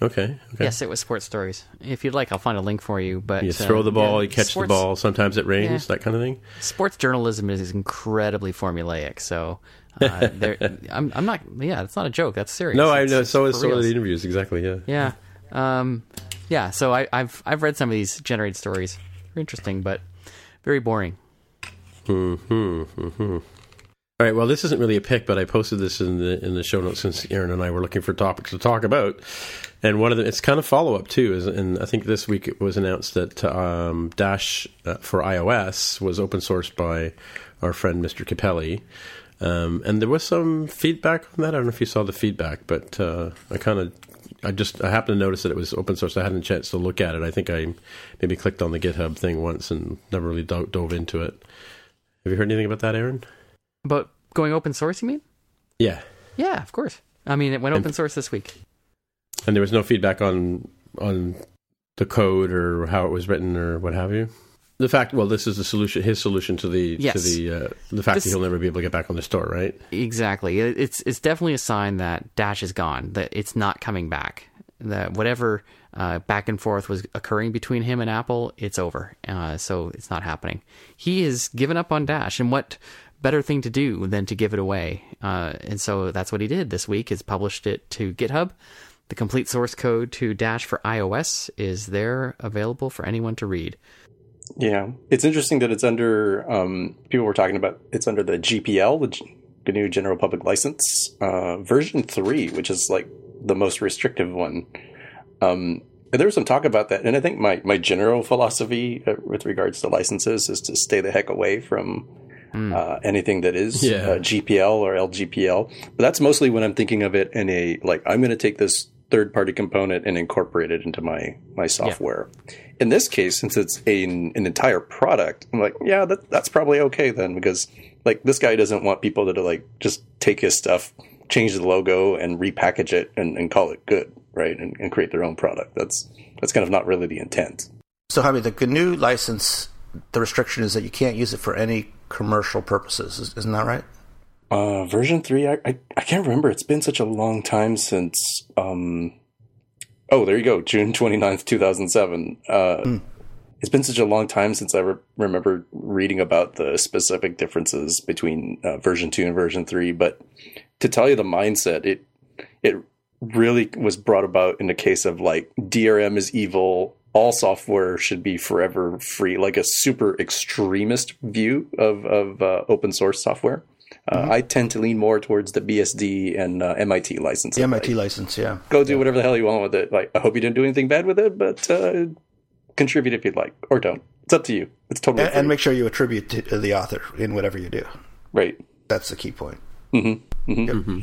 Okay, okay. Yes, it was sports stories. If you'd like, I'll find a link for you. But you throw um, the ball, yeah, you catch sports, the ball. Sometimes it rains, yeah. that kind of thing. Sports journalism is incredibly formulaic. So uh, I'm, I'm not. Yeah, it's not a joke. That's serious. No, it's, I know. So is some of the interviews. Exactly. Yeah. Yeah. Um, yeah. So I, I've I've read some of these generated stories. They're interesting, but very boring. Mm-hmm. Mm-hmm. All right, well, this isn't really a pick, but I posted this in the in the show notes since Aaron and I were looking for topics to talk about. And one of them, it's kind of follow-up, too, is, and I think this week it was announced that um, Dash uh, for iOS was open-sourced by our friend Mister Capelli. Um, and there was some feedback on that. I don't know if you saw the feedback, but uh, I kind of, I just, I happened to notice that it was open-sourced. I hadn't a chance to look at it. I think I maybe clicked on the GitHub thing once and never really do- dove into it. Have you heard anything about that, Aaron? About going open source, you mean? Yeah. Yeah, of course. I mean, it went open source this week. And there was no feedback on on the code or how it was written or what have you? The fact, well, this is the solution, his solution to the yes. to the uh, the fact this, that he'll never be able to get back on the store, right? Exactly. It's it's definitely a sign that Dash is gone, that it's not coming back. That whatever uh, back and forth was occurring between him and Apple, it's over. Uh, so it's not happening. He has given up on Dash, and what better thing to do than to give it away. Uh, and so that's what he did this week, is published it to GitHub. The complete source code to Dash for iOS is there available for anyone to read. Yeah. It's interesting that it's under, um, people were talking about, it's under the G P L, the G- G N U General Public License, uh, version three, which is like the most restrictive one. Um, and there was some talk about that. And I think my, my general philosophy uh, with regards to licenses is to stay the heck away from Uh, anything that is yeah. uh, G P L or L G P L. But that's mostly when I'm thinking of it in a, like, I'm going to take this third-party component and incorporate it into my, my software. Yeah. In this case, since it's a, an entire product, I'm like, yeah, that, that's probably okay then, because, like, this guy doesn't want people to, like, just take his stuff, change the logo, and repackage it and, and call it good, right, and, and create their own product. That's that's kind of not really the intent. So, Javi, the G N U license, the restriction is that you can't use it for any commercial purposes, isn't that right? Uh, version three, I, I I can't remember. It's been such a long time since. Um, oh, there you go, June twenty-ninth, two thousand seven. Uh, mm. It's been such a long time since I re- remember reading about the specific differences between uh, version two and version three. But to tell you the mindset, it it really was brought about in the case of, like, D R M is evil. All software should be forever free, like a super extremist view of, of uh, open source software. Uh, mm-hmm. I tend to lean more towards the B S D and uh, M I T license. The M I T like, license, yeah. Go do yeah. whatever the hell you want with it. Like, I hope you didn't do anything bad with it, but uh, contribute if you'd like, or don't. It's up to you. It's totally and, free. And make sure you attribute to the author in whatever you do. Right. That's the key point. Mm-hmm. Mm-hmm. Yep. Mm-hmm.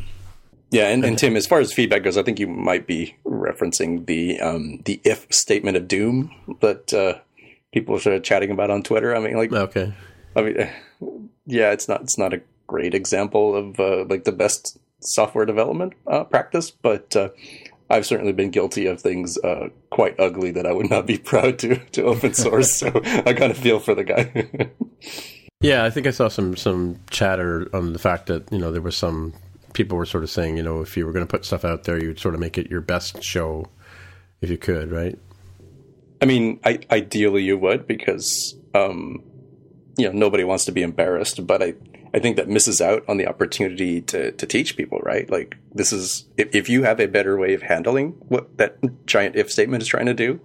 Yeah, and, and Tim, as far as feedback goes, I think you might be referencing the um, the if statement of doom that uh, people are chatting about on Twitter. I mean, like, okay, I mean, yeah, it's not it's not a great example of uh, like the best software development uh, practice, but uh, I've certainly been guilty of things uh, quite ugly that I would not be proud to to open source. So I kind of feel for the guy. Yeah, I think I saw some some chatter on the fact that, you know, there was some. People were sort of saying, you know, if you were going to put stuff out there, you'd sort of make it your best show if you could, right? I mean, I, ideally you would, because, um, you know, nobody wants to be embarrassed. But I, I think that misses out on the opportunity to, to teach people, right? Like, this is – if you have a better way of handling what that giant if statement is trying to do,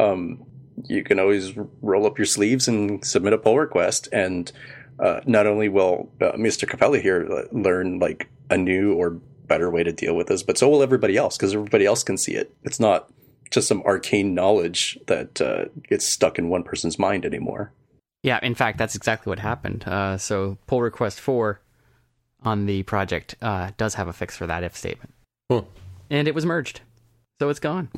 um, you can always roll up your sleeves and submit a pull request. And uh, not only will uh, Mister Capelli here learn, like, a new or better way to deal with this, but so will everybody else, because everybody else can see it. It's not just some arcane knowledge that uh, gets stuck in one person's mind anymore. Yeah, in fact, that's exactly what happened. Uh, so pull request four on the project uh, does have a fix for that if statement. Huh. And it was merged. So it's gone.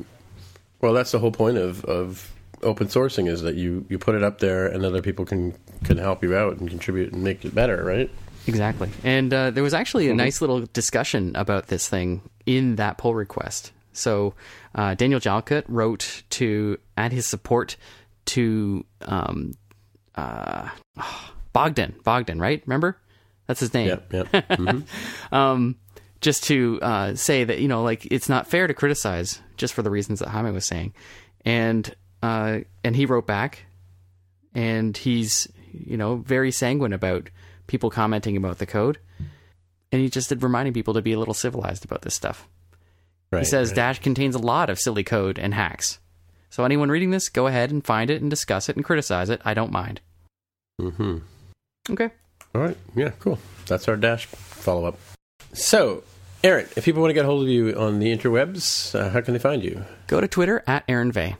Well, that's the whole point of, of open sourcing, is that you, you put it up there and other people can, can help you out and contribute and make it better, right? Exactly. And uh, there was actually a nice little discussion about this thing in that pull request. So uh, Daniel Jalkut wrote to add his support to um, uh, Bogdan. Bogdan, right? Remember? That's his name. Yep, yep. Mm-hmm. um, just to uh, say that, you know, like, it's not fair to criticize just for the reasons that Jaime was saying. And uh, and he wrote back, and he's, you know, very sanguine about people commenting about the code, and he just did reminding people to be a little civilized about this stuff. Right, he says, right. Dash contains a lot of silly code and hacks. So anyone reading this, go ahead and find it and discuss it and criticize it. I don't mind. Mm-hmm. Okay. All right. Yeah, cool. That's our Dash follow-up. So, Aaron, if people want to get a hold of you on the interwebs, uh, how can they find you? Go to Twitter, at Aaron Vay.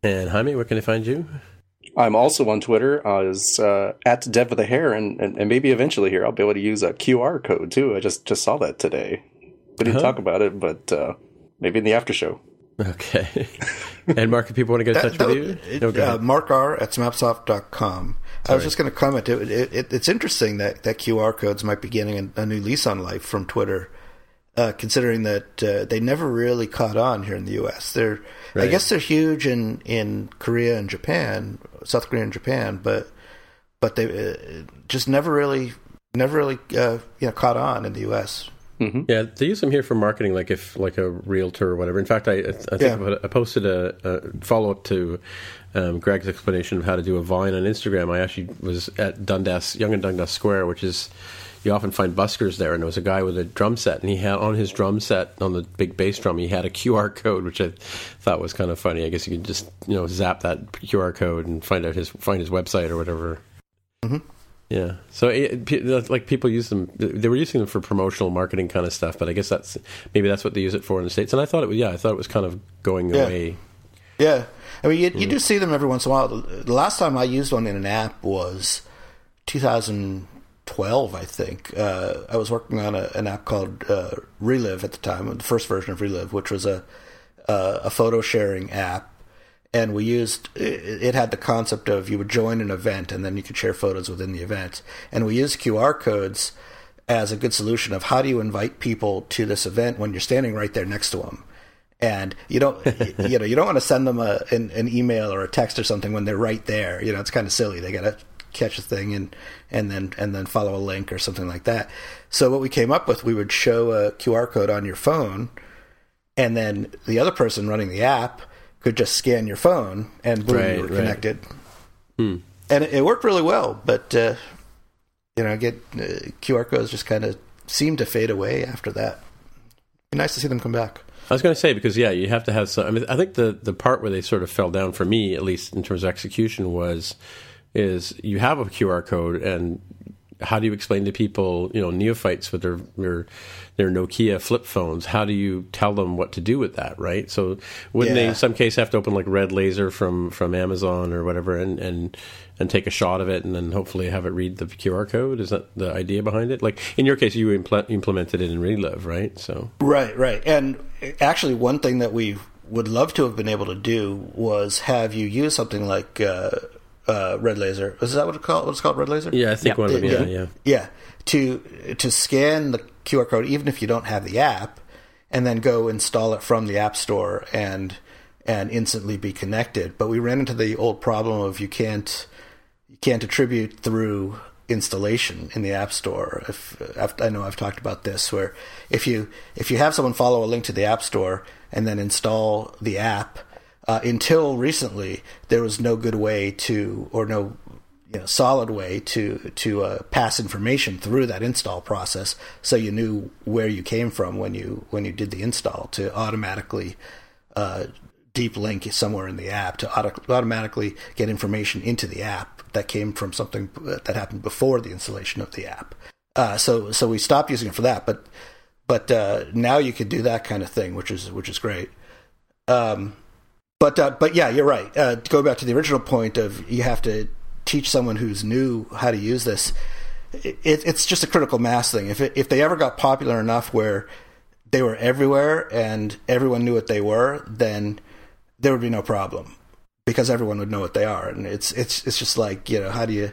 And Jaime, where can they find you? I'm also on Twitter as uh, at Dev with a Hair, and, and, and maybe eventually here I'll be able to use a Q R code too. I just, just saw that today. We didn't uh-huh. talk about it, but uh, maybe in the after show. Okay. And Mark, if people want to get in touch that, with that, you, no, uh, Mark R at smapsoft dot com. I was right. just going to comment. It, it, it, it's interesting that, that Q R codes might be getting a, a new lease on life from Twitter, uh, considering that uh, they never really caught on here in the U S. They're, right. I guess they're huge in, in Korea and Japan, South Korea and Japan, but but they uh, just never really never really uh, you know, caught on in the U S. Mm-hmm. Yeah, they use them here for marketing, like if like a realtor or whatever. In fact, I, I think yeah. I posted a, a follow-up to um, Greg's explanation of how to do a Vine on Instagram. I actually was at Dundas, Yonge and Dundas Square, which is, you often find buskers there, and there was a guy with a drum set, and he had on his drum set, on the big bass drum, he had a Q R code, which I thought was kind of funny. I guess you could just, you know, zap that Q R code and find out his find his website or whatever. Mm-hmm. Yeah, so it, like people use them. They were using them for promotional marketing kind of stuff, but I guess that's maybe that's what they use it for in the States. And I thought it was, yeah, I thought it was kind of going yeah. away. Yeah, I mean, you, mm. you do see them every once in a while. The last time I used one in an app was two thousand twelve, I think. Uh, I was working on a, an app called uh, Relive at the time, the first version of Relive, which was a uh, a photo sharing app. And we used, it had the concept of you would join an event and then you could share photos within the event. And we used Q R codes as a good solution of how do you invite people to this event when you're standing right there next to them. And you don't, you know, you don't want to send them a, an, an email or a text or something when they're right there. You know, it's kind of silly. They got to catch a thing and, and then, and then follow a link or something like that. So what we came up with, we would show a Q R code on your phone, and then the other person running the app could just scan your phone, and boom, right, you were connected. Right. Hmm. And it, it worked really well, but, uh, you know, get uh, Q R codes just kind of seem to fade away after that. It'd be nice to see them come back. I was going to say, because, yeah, you have to have some... I mean, I think the, the part where they sort of fell down for me, at least in terms of execution, was is you have a Q R code, and how do you explain to people, you know, neophytes with their, their their Nokia flip phones, how do you tell them what to do with that, right? So wouldn't yeah. they in some case have to open like Red Laser from, from Amazon or whatever and, and and take a shot of it and then hopefully have it read the Q R code? Is that the idea behind it? Like in your case, you impl- implemented it in Relive, right? So Right, right. And actually one thing that we would love to have been able to do was have you use something like... Uh, Uh, Red Laser. Is that what it's called? What it's called? Red Laser? Yeah, I think yeah. one of them. Yeah, yeah. Yeah. To, to scan the Q R code, even if you don't have the app, and then go install it from the App Store and and instantly be connected. But we ran into the old problem of you can't you can't attribute through installation in the App Store. If I've, I know I've talked about this, where if you if you have someone follow a link to the App Store and then install the app. Uh, until recently, there was no good way to, or no you know, solid way to to uh, pass information through that install process, so you knew where you came from when you when you did the install to automatically uh, deep link somewhere in the app to auto- automatically get information into the app that came from something that happened before the installation of the app. Uh, so so we stopped using it for that, but but uh, now you could do that kind of thing, which is which is great. Um, But uh, but yeah, you're right. Uh, to go back to the original point of you have to teach someone who's new how to use this. It, it's just a critical mass thing. If it, if they ever got popular enough where they were everywhere and everyone knew what they were, then there would be no problem because everyone would know what they are. And it's it's it's just like, you know, how do you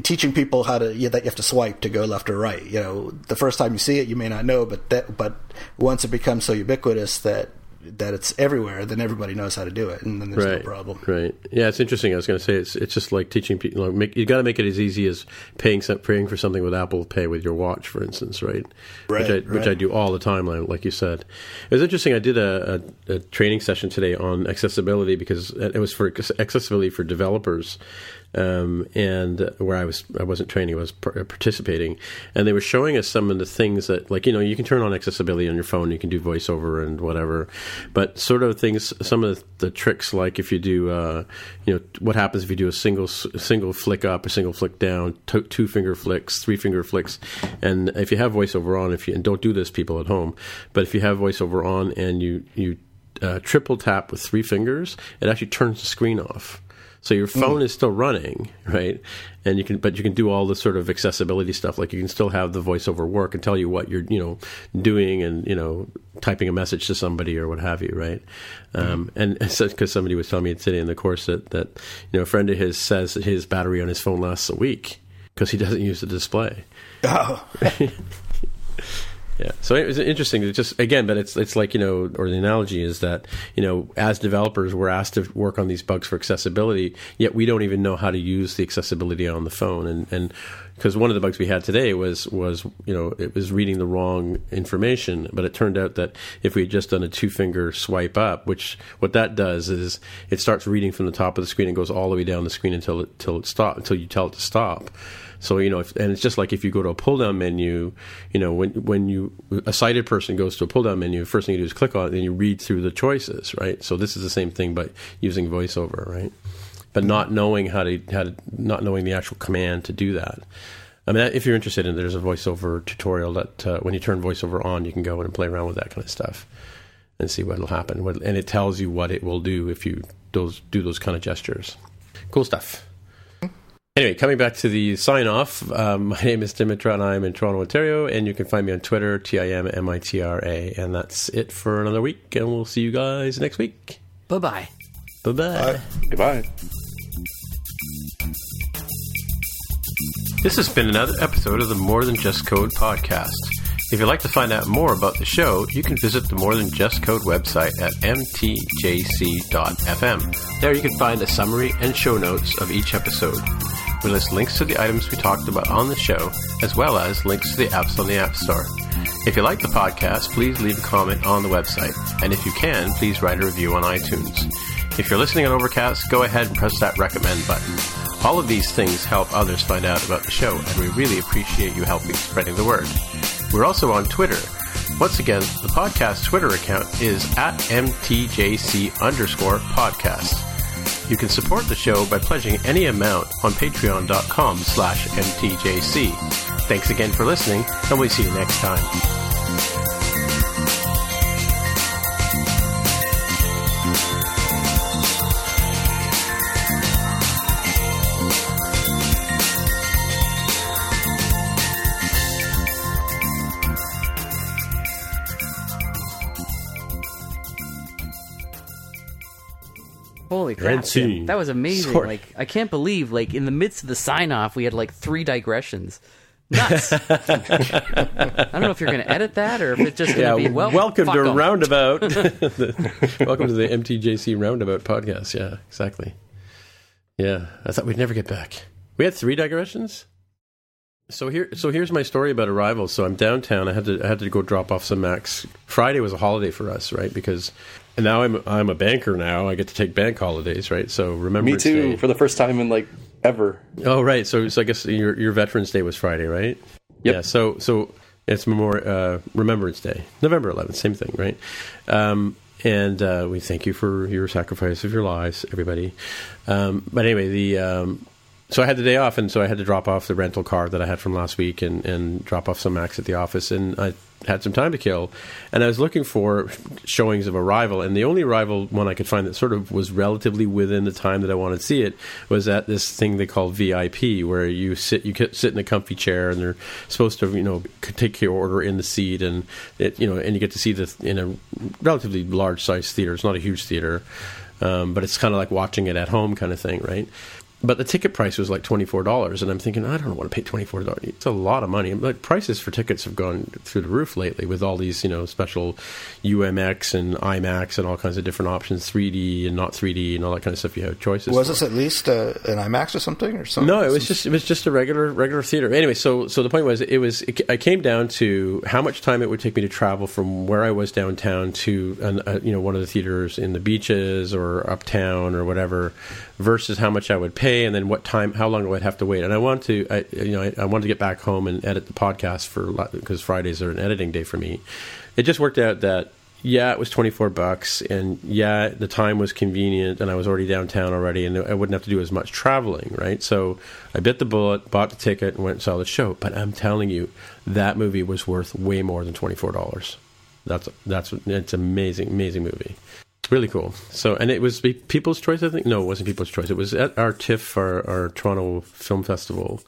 teaching people how to, you know, that you have to swipe to go left or right. You know, the first time you see it, you may not know, but that, but once it becomes so ubiquitous that that it's everywhere, then everybody knows how to do it, and then there's right, no problem. Right. Yeah, it's interesting. I was going to say, it's it's just like teaching people, like make, you got to make it as easy as paying paying for something with Apple Pay with your watch, for instance, right? Right. Which I, right. Which I do all the time, like you said. It was interesting. I did a, a, a training session today on accessibility because it was for accessibility for developers. Um, and where I was, I wasn't training, I was participating, and they were showing us some of the things that, like, you know, you can turn on accessibility on your phone, you can do voiceover and whatever, but sort of things, some of the, the tricks, like if you do, uh, you know, what happens if you do a single single flick up, a single flick down, t- two finger flicks, three finger flicks, and if you have voiceover on, if you and don't do this, people at home, but if you have voiceover on and you you uh, triple tap with three fingers, it actually turns the screen off. So your phone mm. is still running, right? And you can, but you can do all the sort of accessibility stuff. Like you can still have the voiceover work and tell you what you're, you know, doing and, you know, typing a message to somebody or what have you, right? Um, and because so, somebody was telling me today in the course that, that, you know, a friend of his says that his battery on his phone lasts a week because he doesn't use the display. Oh. Yeah, so it was interesting. It's just again, but it's it's like, you know, or the analogy is that, you know, as developers, we're asked to work on these bugs for accessibility, yet we don't even know how to use the accessibility on the phone. And and because one of the bugs we had today was was you know it was reading the wrong information, but it turned out that if we had just done a two finger swipe up, which what that does is it starts reading from the top of the screen and goes all the way down the screen until it till it stop until you tell it to stop. So, you know, if, and it's just like if you go to a pull-down menu, you know, when when you a sighted person goes to a pull-down menu, first thing you do is click on it, and you read through the choices, right? So this is the same thing, but using voiceover, right? But not knowing how to how to not knowing the actual command to do that. I mean, if you're interested in, there's a voiceover tutorial that uh, when you turn voiceover on, you can go in and play around with that kind of stuff and see what'll happen. What, and it tells you what it will do if you those do those kind of gestures. Cool stuff. Anyway, coming back to the sign-off, um, my name is Dimitra, and I'm in Toronto, Ontario, and you can find me on Twitter, T I M M I T R A, and that's it for another week, and we'll see you guys next week. Bye-bye. Bye-bye. Bye. Goodbye. This has been another episode of the More Than Just Code podcast. If you'd like to find out more about the show, you can visit the More Than Just Code website at m t j c dot f m. There you can find a summary and show notes of each episode. We list links to the items we talked about on the show, as well as links to the apps on the App Store. If you like the podcast, please leave a comment on the website. And if you can, please write a review on iTunes. If you're listening on Overcast, go ahead and press that recommend button. All of these things help others find out about the show, and we really appreciate you helping spreading the word. We're also on Twitter. Once again, the podcast Twitter account is at mtjc underscore podcast. You can support the show by pledging any amount on patreon.com slash mtjc. Thanks again for listening, and we'll see you next time. Holy crap, Tim, that was amazing. Sorry. Like, I can't believe, like, in the midst of the sign-off, we had, like, three digressions. Nuts. I don't know if you're going to edit that or if it's just going to yeah, be, well, welcome to off. Roundabout. the, welcome to the M T J C Roundabout podcast. Yeah, exactly. Yeah, I thought we'd never get back. We had three digressions? So here, so here's my story about Arrival. So I'm downtown. I had to, I had to go drop off some Macs. Friday was a holiday for us, right? Because now I'm, I'm a banker. Now I get to take bank holidays, right? So remember, me too, for the first time in like ever. Oh, right. So, so I guess your, your Veterans Day was Friday, right? Yep. Yeah. So, so it's Memor- uh, Remembrance Day, November eleventh. Same thing, right? Um, and uh, we thank you for your sacrifice of your lives, everybody. Um, but anyway, the um, So I had the day off, and so I had to drop off the rental car that I had from last week and, and drop off some Macs at the office. And I had some time to kill, and I was looking for showings of Arrival, and the only Arrival one I could find that sort of was relatively within the time that I wanted to see it was at this thing they call V I P, where you sit you sit in a comfy chair, and they're supposed to, you know, take your order in the seat, and it, you know, and you get to see this in a relatively large size theater. It's not a huge theater, um, but it's kind of like watching it at home kind of thing, right? But the ticket price was like twenty-four dollars, and I'm thinking, I don't want to pay twenty-four dollars. It's a lot of money. Like, prices for tickets have gone through the roof lately with all these, you know, special U M X and IMAX and all kinds of different options, three D and not three D and all that kind of stuff. You have choices. Was for. This at least uh, an IMAX or something or something? No, it was just it was just a regular regular theater. Anyway, so so the point was, it was it, I came down to how much time it would take me to travel from where I was downtown to an, uh, you know one of the theaters in the beaches or uptown or whatever, versus how much I would pay. And then what time? How long do I have to wait? And I want to, I, you know, I, I wanted to get back home and edit the podcast for because Fridays are an editing day for me. It just worked out that yeah, it was twenty-four bucks, and yeah, the time was convenient, and I was already downtown already, and I wouldn't have to do as much traveling, right? So I bit the bullet, bought the ticket, and went and saw the show. But I'm telling you, that movie was worth way more than twenty-four dollars. That's that's it's amazing, amazing movie. Really cool. So, and it was People's Choice, I think. No, it wasn't People's Choice. It was at our TIFF, our, our Toronto Film Festival.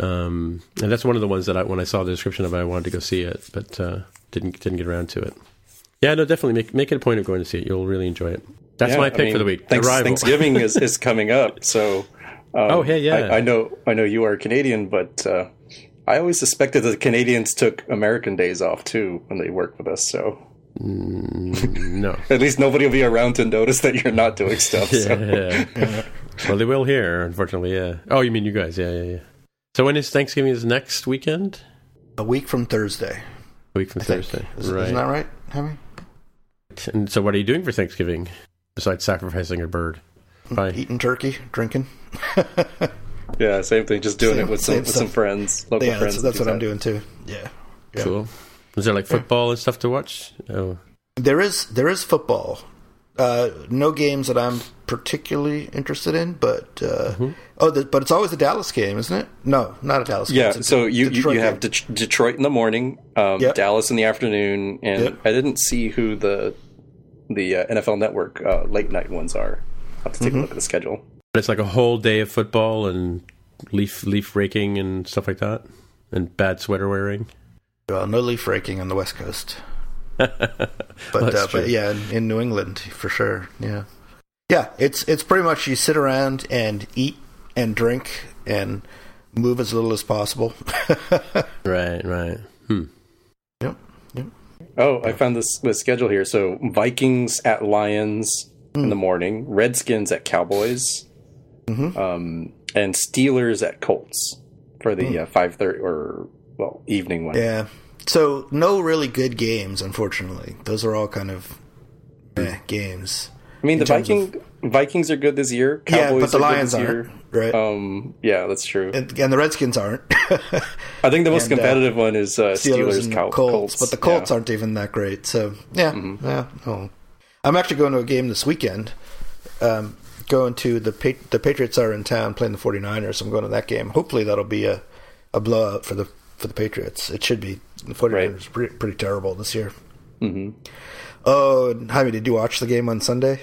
Um, and that's one of the ones that I, when I saw the description of it, I wanted to go see it, but uh, didn't didn't get around to it. Yeah, no, definitely. Make make it a point of going to see it. You'll really enjoy it. That's yeah, my pick I mean, for the week. Thanks, Arrival. Thanksgiving is, is coming up. So, um, oh, yeah, yeah. I, I, know, I know you are Canadian, but uh, I always suspected that Canadians took American days off, too, when they worked with us, so... No. At least nobody will be around to notice that you're not doing stuff. Yeah, so. yeah, yeah. Well, they will here, unfortunately. Yeah. Oh, you mean you guys? Yeah, yeah, yeah. So when is Thanksgiving? Is next weekend? A week from Thursday. A week from I Thursday. Is, right. Isn't that right, Hemi? And so, what are you doing for Thanksgiving besides sacrificing a bird? Bye. Eating turkey, drinking. Yeah, same thing. Just doing same, it with some with some friends, local yeah, friends. That's, that's what that. I'm doing too. Yeah. yeah. Cool. Is there like football and stuff to watch? Oh. There is there is football. Uh, no games that I'm particularly interested in, but uh, mm-hmm. oh, the, but it's always a Dallas game, isn't it? No, not a Dallas game. Yeah, it's so a, you Detroit you have De- Detroit in the morning, um, yep. Dallas in the afternoon, and yep. I didn't see who the the uh, N F L Network uh, late night ones are. I'll have to take mm-hmm. a look at the schedule. But it's like a whole day of football and leaf leaf raking and stuff like that, and bad sweater wearing. Well, no leaf raking on the West Coast, but, well, uh, but yeah, in, in New England for sure. Yeah, yeah. It's it's pretty much you sit around and eat and drink and move as little as possible. right, right. Hmm. Yep. Yep. Oh, I found this the schedule here. So Vikings at Lions mm. in the morning, Redskins at Cowboys, mm-hmm. um, and Steelers at Colts for the mm. uh, five thirty or. Well, evening one. Yeah. So, no really good games, unfortunately. Those are all kind of eh, games. I mean, the Viking, of, Vikings are good this year. Cowboys yeah, but the are Lions good this aren't, year. Right? Um, yeah, that's true. And, and the Redskins aren't. I think the most and, competitive uh, one is uh, Steelers, Steelers Cow- Colts. Colts. But the Colts yeah. aren't even that great. So, yeah. Mm-hmm. yeah oh. I'm actually going to a game this weekend. Um, going to the pa- the Patriots are in town playing the forty-niners. I'm going to that game. Hopefully, that'll be a, a blowout for the For the Patriots. It should be. The forty-niners right. are pretty, pretty terrible this year. Mm-hmm. Oh, Jaime, did you watch the game on Sunday?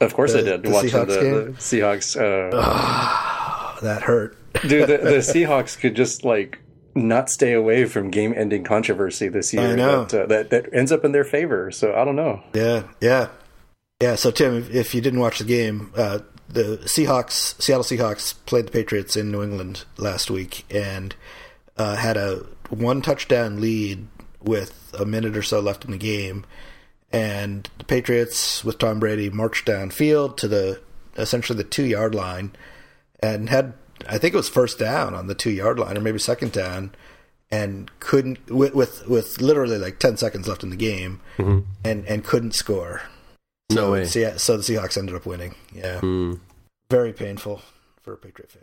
Of course the, I did. The watching Seahawks the, game? The Seahawks. Uh, oh, that hurt. Dude, the, the Seahawks could just, like, not stay away from game-ending controversy this year. I know. That, uh, that, that ends up in their favor, so I don't know. Yeah, yeah. Yeah, so Tim, if, if you didn't watch the game, uh, the Seahawks, Seattle Seahawks played the Patriots in New England last week, and... Uh, had a one touchdown lead with a minute or so left in the game, and the Patriots with Tom Brady marched downfield to the essentially the two yard line, and had I think it was first down on the two yard line or maybe second down, and couldn't with with, with literally like ten seconds left in the game, mm-hmm. and, and couldn't score. No so, way. So, yeah, so the Seahawks ended up winning. Yeah, mm. Very painful for a Patriot fan.